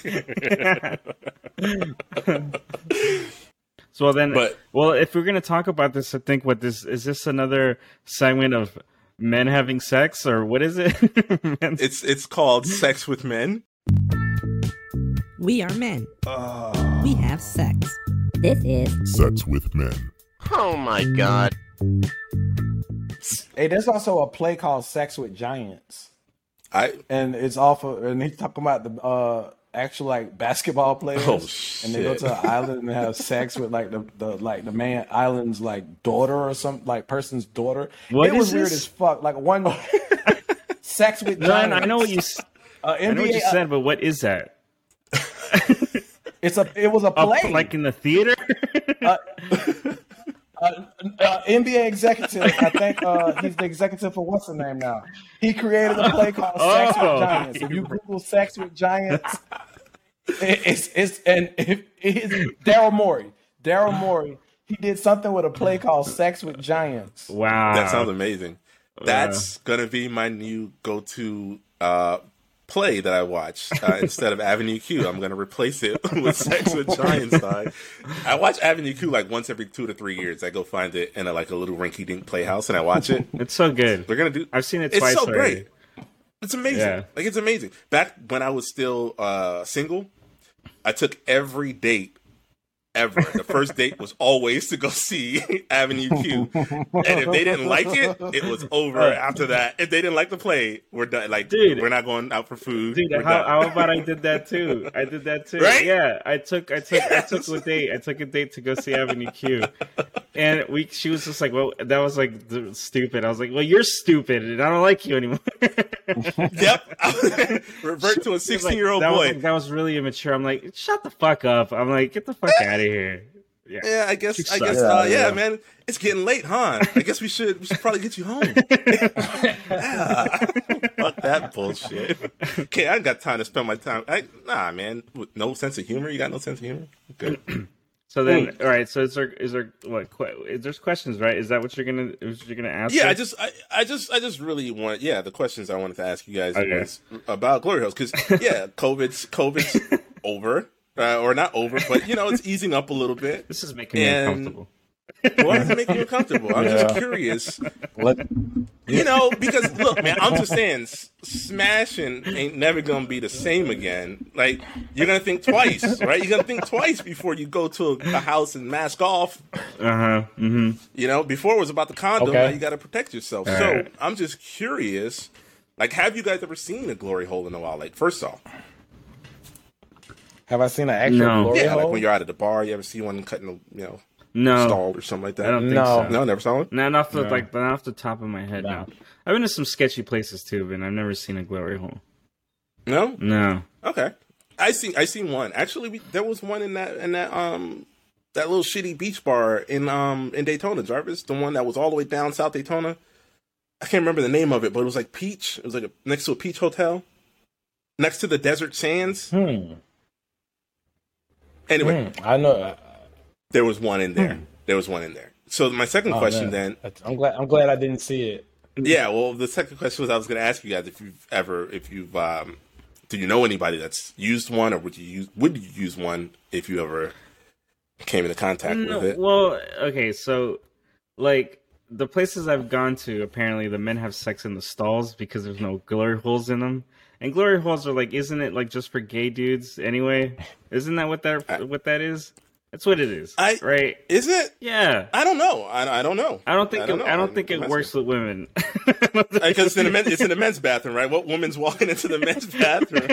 So then, but, well, if we're gonna talk about this, I think what this is this another segment of men having sex, or what is it? it's it's called Sex with Men. We are men. Uh, we have sex. This is Sex with Men. Oh my god! Hey, there's also a play called Sex with Giants. I and it's awful, and he's talking about the. Uh, actual like basketball players oh, and they go to an island and have sex with like the, the like the man island's like daughter or something like person's daughter. What it is was this? Weird as fuck. Like one sex with John. I know what you, uh, N B A, I know what you said, but what is that? It's a it was a play uh, like in the theater. uh, Uh, uh, N B A executive, I think uh, he's the executive for what's the name now. He created a play called Sex oh, with Giants. If you Google Sex with Giants, it, it's it's and it, it's Daryl Morey. Daryl Morey. He did something with a play called Sex with Giants. Wow, that sounds amazing. That's yeah. gonna be my new go-to uh, play that I watch uh, instead of Avenue Q. I'm gonna replace it with Sex with Giants. Side. I watch Avenue Q like once every two to three years. I go find it in a, like a little rinky-dink playhouse and I watch it. It's so good. They're gonna do. I've seen it. It's twice so already. Great. It's amazing. Yeah. Like it's amazing. Back when I was still uh, single, I took every date. Ever. The first date was always to go see Avenue Q. And if they didn't like it, it was over after that. If they didn't like the play, we're done. Like, dude, we're not going out for food. Dude, how, how about I did that too? I did that too. Right? Yeah. I took I took yes. I took a date. I took a date to go see Avenue Q. And we she was just like, well, that was like stupid. I was like, well, you're stupid and I don't like you anymore. Yep. Revert to a sixteen-year-old like, boy. Was like, that was really immature. I'm like, shut the fuck up. I'm like, get the fuck out of here. Yeah. yeah, I guess. I guess. Uh, yeah, yeah, man. It's getting late, huh? I guess we should. We should probably get you home. Yeah. Fuck that bullshit. Okay, I ain't got time to spend my time. I, nah, man. With no sense of humor. You got no sense of humor. Okay. So then, all right. So is there is there what? Que- there's questions, right? Is that what you're gonna what you're gonna ask? Yeah, us? I just I, I just I just really want yeah the questions I wanted to ask you guys okay. was about glory holes because yeah, COVID's COVID's over. Uh, or not over, but you know it's easing up a little bit. This is making and... me uncomfortable. Why does it make you uncomfortable? I'm yeah. just curious. What? You know, because look, man, I'm just saying, smashing ain't never gonna be the same again. Like you're gonna think twice, right? You're gonna think twice before you go to a, a house and mask off. Uh huh. Mm-hmm. You know, before it was about the condom. Okay. Now you got to protect yourself. All so right. I'm just curious. Like, have you guys ever seen a glory hole in a while? Like, first off. Have I seen an actual no. glory yeah, hole? Like when you're out at the bar, you ever see one cutting a you know no. stall or something like that? I don't think no. so. No, never saw one? Not off the no. like not off the top of my head no. now. I've been to some sketchy places too, but I've never seen a glory hole. No? No. Okay. I seen I seen one. Actually we, there was one in that in that um that little shitty beach bar in um in Daytona, Jarvis, the one that was all the way down South Daytona. I can't remember the name of it, but it was like Peach. It was like a, next to a Peach Hotel. Next to the Desert Sands. Hmm. Anyway, mm, I know there was one in there. Mm. There was one in there. So my second oh, question man. then, I'm glad I'm glad I didn't see it. Yeah, well, the second question was I was going to ask you guys if you've ever, if you've, um, do you know anybody that's used one, or would you use would you use one if you ever came into contact no, with it? Well, okay, so like the places I've gone to, apparently the men have sex in the stalls because there's no glory holes in them. And glory holes are like, isn't it like just for gay dudes anyway? Isn't that what that I, what that is? That's what it is, I, right? Is it? Yeah. I don't know. I, I don't know. I don't think I don't, it, I don't think it works with women. Because it's, it's in the men's bathroom, right? What woman's walking into the men's bathroom?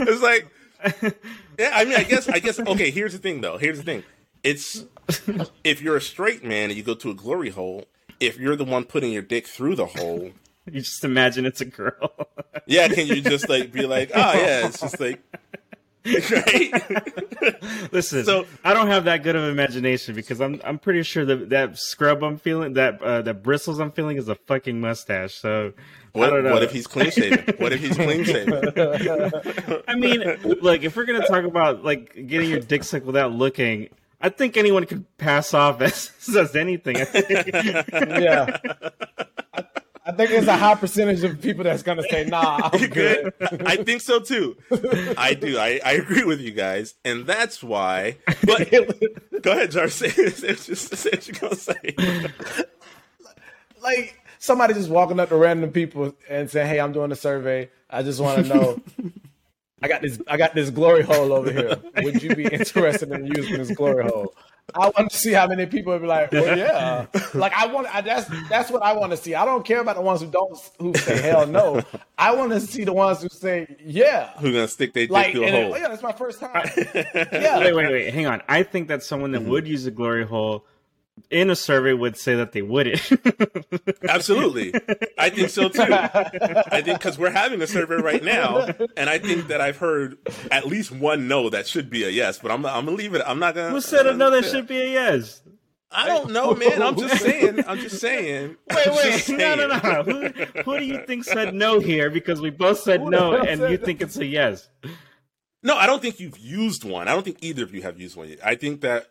It's like, yeah. I mean, I guess, I guess. Okay, here's the thing, though. Here's the thing. It's if you're a straight man and you go to a glory hole, if you're the one putting your dick through the hole. You just imagine it's a girl. Yeah, can you just like be like, oh yeah, it's just like Right? Listen, so, I don't have that good of an imagination because I'm I'm pretty sure that that scrub I'm feeling, that uh, the bristles I'm feeling is a fucking mustache. So what, I don't know. What if he's clean shaven? What if he's clean shaven? I mean, look, if we're gonna talk about like getting your dick sucked without looking, I think anyone could pass off as, as anything. I think. Yeah. I, I think there's a high percentage of people that's going to say, nah, I'm good. I think so, too. I do. I, I agree with you guys. And that's why. But go ahead, Jar. Say what you're going to say. Like somebody just walking up to random people and saying, hey, I'm doing a survey. I just want to know. I got this I got this glory hole over here. Would you be interested in using this glory hole? I want to see how many people would be like, well, yeah. Like I want, I, that's that's what I want to see. I don't care about the ones who don't, who say hell no. I want to see the ones who say yeah. Who's gonna stick their dick like, through a hole? It, oh, yeah, that's my first time. Yeah. Wait, wait, wait. Hang on. I think that someone that mm-hmm. would use a glory hole in a survey would say that they wouldn't. Absolutely. I think so too. I think because we're having a survey right now, and I think that I've heard at least one no that should be a yes, but I'm, I'm gonna leave it. I'm not gonna. Who said a no that should be a yes? I don't know, man. I'm just saying. I'm just saying. Wait, wait. No, no, no. Who, who do you think said no here? Because we both said who no, and you that? Think it's a yes. No, I don't think you've used one. I don't think either of you have used one yet. I think that.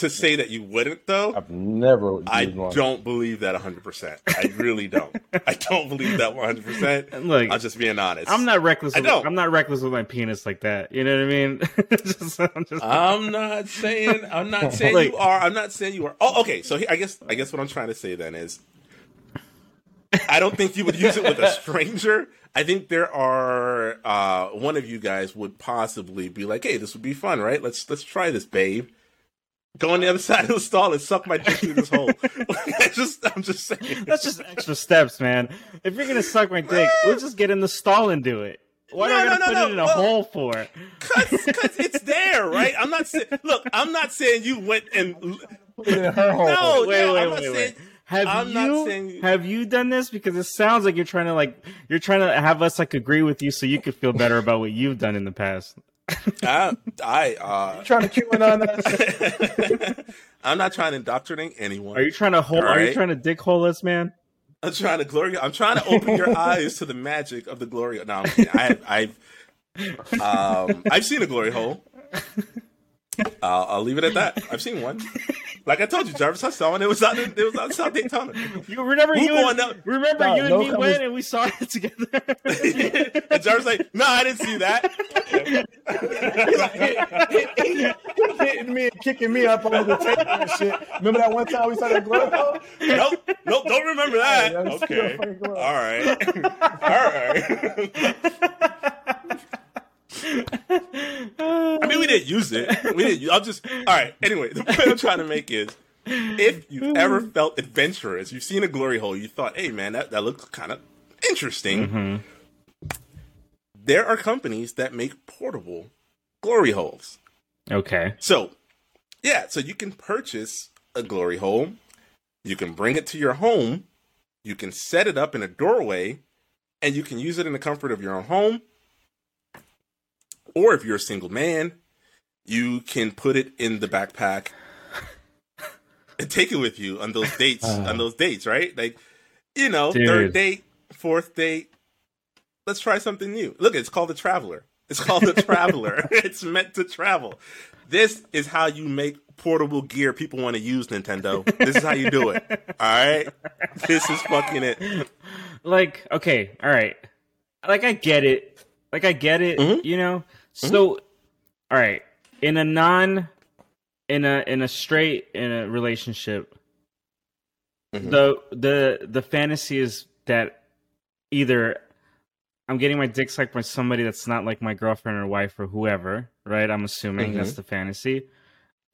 To say that you wouldn't, though, I've never. I one. don't believe that one hundred percent. I really don't. I don't believe that one hundred percent. Look, I'm just being honest. I'm not reckless. I with, don't. I'm not reckless with my penis like that. You know what I mean? just, I'm, just, I'm not saying. I'm not saying like, you are. I'm not saying you are. Oh, okay. So I guess. I guess what I'm trying to say then is, I don't think you would use it with a stranger. I think there are uh, one of you guys would possibly be like, "Hey, this would be fun, right? Let's let's try this, babe. Go on the other side of the stall and suck my dick through this hole." I just, I'm just saying. That's just extra steps, man. If you're going to suck my dick, we'll just get in the stall and do it. What no, are we going to no, put no, it in no. a well, hole for? Because it's there, right? I'm not saying, look, I'm not saying you went and... Put it in her hole. No, wait, no, wait, I'm not wait, saying... Wait. Have I'm you not saying... have you done this? Because it sounds like you're trying to like you're trying to have us like agree with you so you could feel better about what you've done in the past. I, I uh You're trying to cue in on us. I'm not trying to indoctrinate anyone. Are you trying to hold right? Are you trying to dick hole us, man? I'm trying to glory I'm trying to open your eyes to the magic of the glory. No, I'm kidding. I I've um I've seen a glory hole. Uh, I'll leave it at that. I've seen one. Like I told you, Jarvis, I saw one. It was out. It was out South Daytona. You remember Who you? And, remember no, you and no me went and we saw it together. And Jarvis like, no, I didn't see that. He like, hitting me and kicking me up over the table and shit. Remember that one time we saw that glove? Nope, nope, don't remember that. Yeah, okay, all right, all right. I mean, we didn't use it. We didn't. I'm just all right. Anyway, the point I'm trying to make is, if you've ever felt adventurous, you've seen a glory hole, you thought, "Hey, man, that that looks kind of interesting." Mm-hmm. There are companies that make portable glory holes. Okay. So, yeah, so you can purchase a glory hole. You can bring it to your home. You can set it up in a doorway, and you can use it in the comfort of your own home. Or if you're a single man, you can put it in the backpack and take it with you on those dates, uh, on those dates, right? Like, you know, dude. Third date, fourth date. Let's try something new. Look, it's called the Traveler. It's called the Traveler. It's meant to travel. This is how you make portable gear people want to use, Nintendo. This is how you do it. All right? This is fucking it. Like, okay. All right. Like, I get it. Like, I get it. Mm-hmm. You know? So, mm-hmm. all right, in a non, in a in a straight in a relationship, mm-hmm. the the the fantasy is that either I'm getting my dick sucked by somebody that's not like my girlfriend or wife or whoever, right? I'm assuming mm-hmm. that's the fantasy,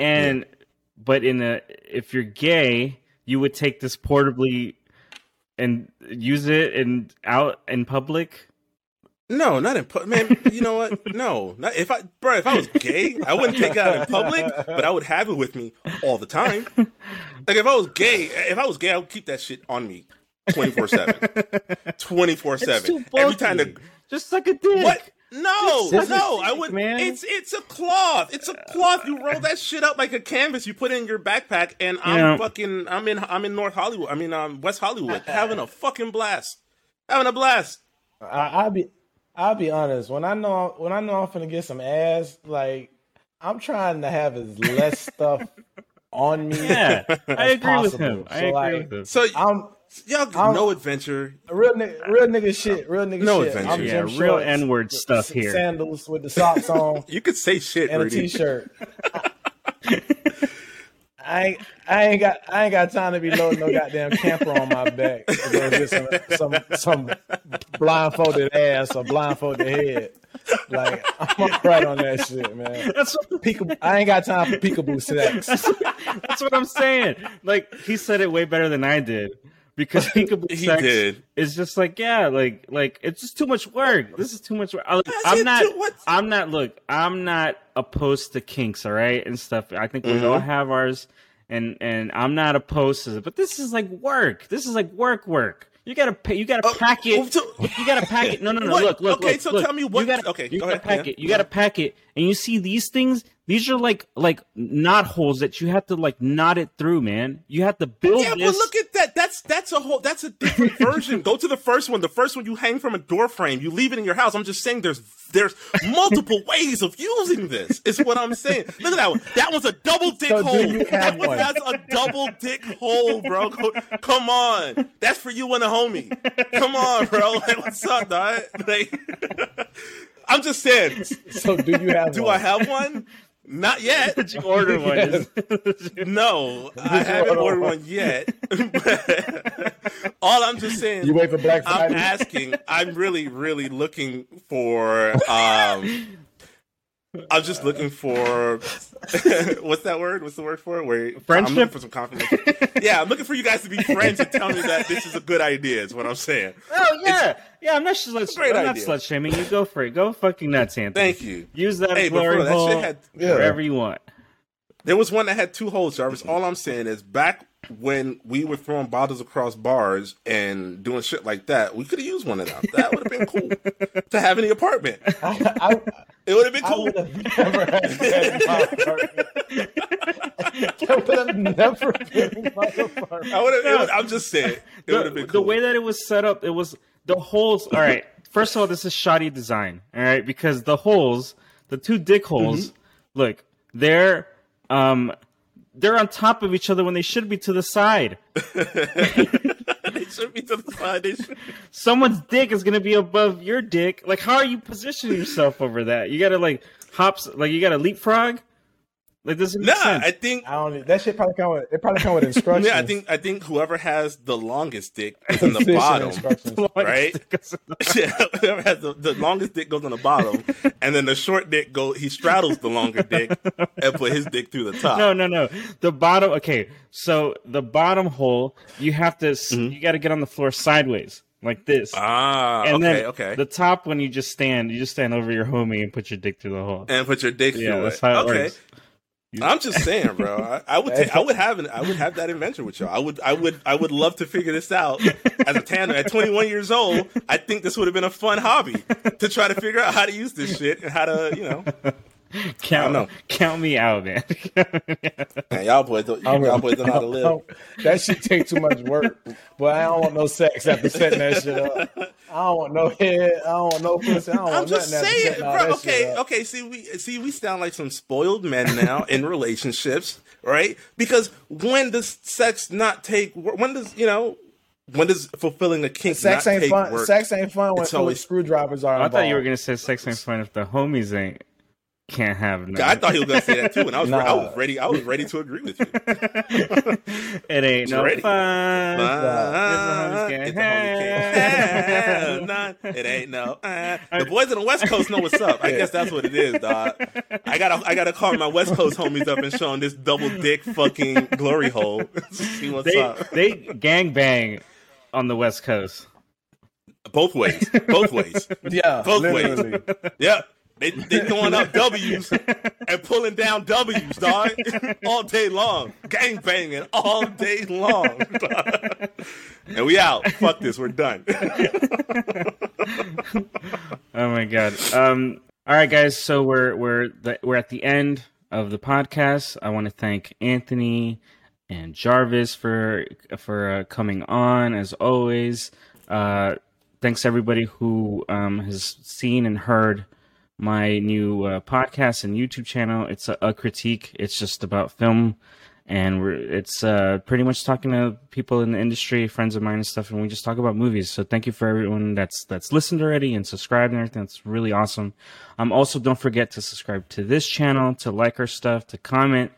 and yeah. but in a if you're gay, you would take this portably and use it and out in public. No, not in public. Man, you know what? No. Not, if I, bro, if I was gay, I wouldn't take it out in public, but I would have it with me all the time. Like, if I was gay, if I was gay, I would keep that shit on me twenty-four seven. twenty-four seven. Every time the, just like a dick. What? No, this no, I wouldn't. Man. It's it's a cloth. It's a cloth. You roll that shit up like a canvas. You put it in your backpack, and I'm yeah. fucking. I'm in. I'm in North Hollywood. I mean, um, West Hollywood, having a fucking blast. Having a blast. I, I'll be. I'll be honest. When I know. When I know I'm finna get some ass, like I'm trying to have as less stuff on me. Yeah, as I agree possible. with him. I so agree like, with him. So I'm. Y'all I'm, no adventure, real nigga, real nigga shit, real nigga no shit. No adventure, yeah, shorts, real N-word stuff sandals here. Sandals with the socks on. You could say shit, and Rudy. A t-shirt. I ain't, I ain't got, I ain't got time to be loading no goddamn camper on my back. Some, some, some blindfolded ass or blindfolded head. Like I'm right on that shit, man. That's what, peekaboo, I ain't got time for peekaboo sex. That's, that's what I'm saying. Like he said it way better than I did. Because peekaboo sex did. is just like yeah, like like it's just too much work. This is too much work. I, like, I'm not. Too, I'm not. Look, I'm not opposed to kinks, all right, and stuff. I think we mm-hmm. all have ours, and and I'm not opposed to it. But this is like work. This is like work, work. You gotta pay. You gotta uh, pack it. To... You gotta pack it. No, no, no. What? Look, look. Okay, look, so look. tell me what. You gotta, okay, you go gotta ahead, pack yeah. it. You yeah. gotta pack it. And you see these things. These are like like knot holes that you have to like knot it through, man. You have to build. Yeah, this. But look at that. That's that's a whole. That's a different version. Go to the first one. The first one you hang from a door frame. You leave it in your house. I'm just saying, there's there's multiple ways of using this. Is what I'm saying. Look at that one. That one's a double dick so hole. That one, one that's a double dick hole, bro. Come on, that's for you and a homie. Come on, bro. Like, what's up, dog? Like, I'm just saying. So do you have? Do one? I have one? Not yet. Did you order one? Yes. No, Did I haven't ordered one, one yet. All I'm just saying, you wait for Black Friday. I'm asking. I'm really, really looking for. Um, I'm just looking for. What's that word? What's the word for it? Where friendship? I'm looking for some confidence. Yeah, I'm looking for you guys to be friends and tell me that this is a good idea. Is what I'm saying. Oh yeah, it's, yeah. I'm not slut. Great I'm idea. Not slut shaming. You go for it. Go fucking nuts, Anthony. Thank you. Use that hey, glory hole yeah. wherever you want. There was one that had two holes, Jarvis. All I'm saying is, back when we were throwing bottles across bars and doing shit like that, we could have used one of them. That would have been cool to have in the apartment. I, I, it would have been cool. I would have never had that in my apartment. That would have never been in my apartment. I would have, I'm just saying, it the, would have been cool. The way that it was set up, it was the holes. All right. First of all, this is shoddy design. All right. Because the holes, the two dick holes, mm-hmm. look, they're, um, they're on top of each other when they should be to the side. They should be to the side. They should... Someone's dick is going to be above your dick. Like, how are you positioning yourself over that? You got to, like, hop, like, you got to leapfrog? Like, does it make nah, sense? I think... I don't, that shit probably come with, it probably come with instructions. Yeah, I think I think whoever has the longest dick is in the bottom, the right? Yeah, whoever has the, the longest dick goes on the bottom, and then the short dick, go. he straddles the longer dick and put his dick through the top. No, no, no. The bottom... Okay, so the bottom hole, you have to... Mm-hmm. You got to get on the floor sideways, like this. Ah, and okay, then okay. The top one, you just stand. You just stand over your homie and put your dick through the hole. And put your dick yeah, through it. Yeah, that's how it okay. works. You... I'm just saying, bro. I, I would, take, I would have, an, I would have that adventure with y'all. I would, I would, I would love to figure this out as a tandem. At twenty-one years old, I think this would have been a fun hobby to try to figure out how to use this shit and how to, you know, count, know. count me out, man. man y'all boys, don't, y'all boys don't know how to live. That shit take too much work. But I don't want no sex after setting that shit up. I don't want no head. I don't want no pussy. I don't I'm want just saying, bro. Okay, okay. See, we see we sound like some spoiled men now in relationships, right? Because when does sex not take? When does you know? When does fulfilling a kink sex not ain't take fun. Work? Sex ain't fun when always, screwdrivers are. I involved. Thought you were gonna say sex ain't fun if the homies ain't. Can't have it. I thought he was gonna say that too, and I was, nah. re- I was ready. I was ready to agree with you. It ain't no ready. fun. fun. It's a nah, it ain't no. Uh. The boys in the West Coast know what's up. I yeah. guess that's what it is, dog. I gotta, I gotta call my West Coast homies up and show them this double dick fucking glory hole. See what's they, up. They gang bang on the West Coast. Both ways. Both ways. Yeah. Both literally. ways. Yeah. They they throwing up W's and pulling down W's, dog, all day long, gang banging all day long, dog. And we out. Fuck this, we're done. uh, Oh my god. Um, all right, guys. So we're we're the, we're at the end of the podcast. I want to thank Anthony and Jarvis for for uh, coming on as always. Uh, thanks to everybody who um, has seen and heard my new uh, podcast and YouTube channel. It's a, a critique. It's just about film, and we're it's uh, pretty much talking to people in the industry, friends of mine and stuff, and we just talk about movies. So thank you for everyone that's that's listened already and subscribed and everything. That's really awesome. Um, also, don't forget to subscribe to this channel, to like our stuff, to comment.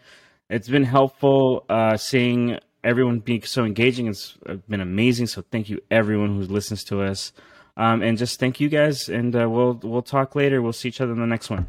It's been helpful uh, seeing everyone being so engaging. It's been amazing. So thank you, everyone who listens to us. Um, and just thank you guys, and uh, we'll we'll talk later. We'll see each other in the next one.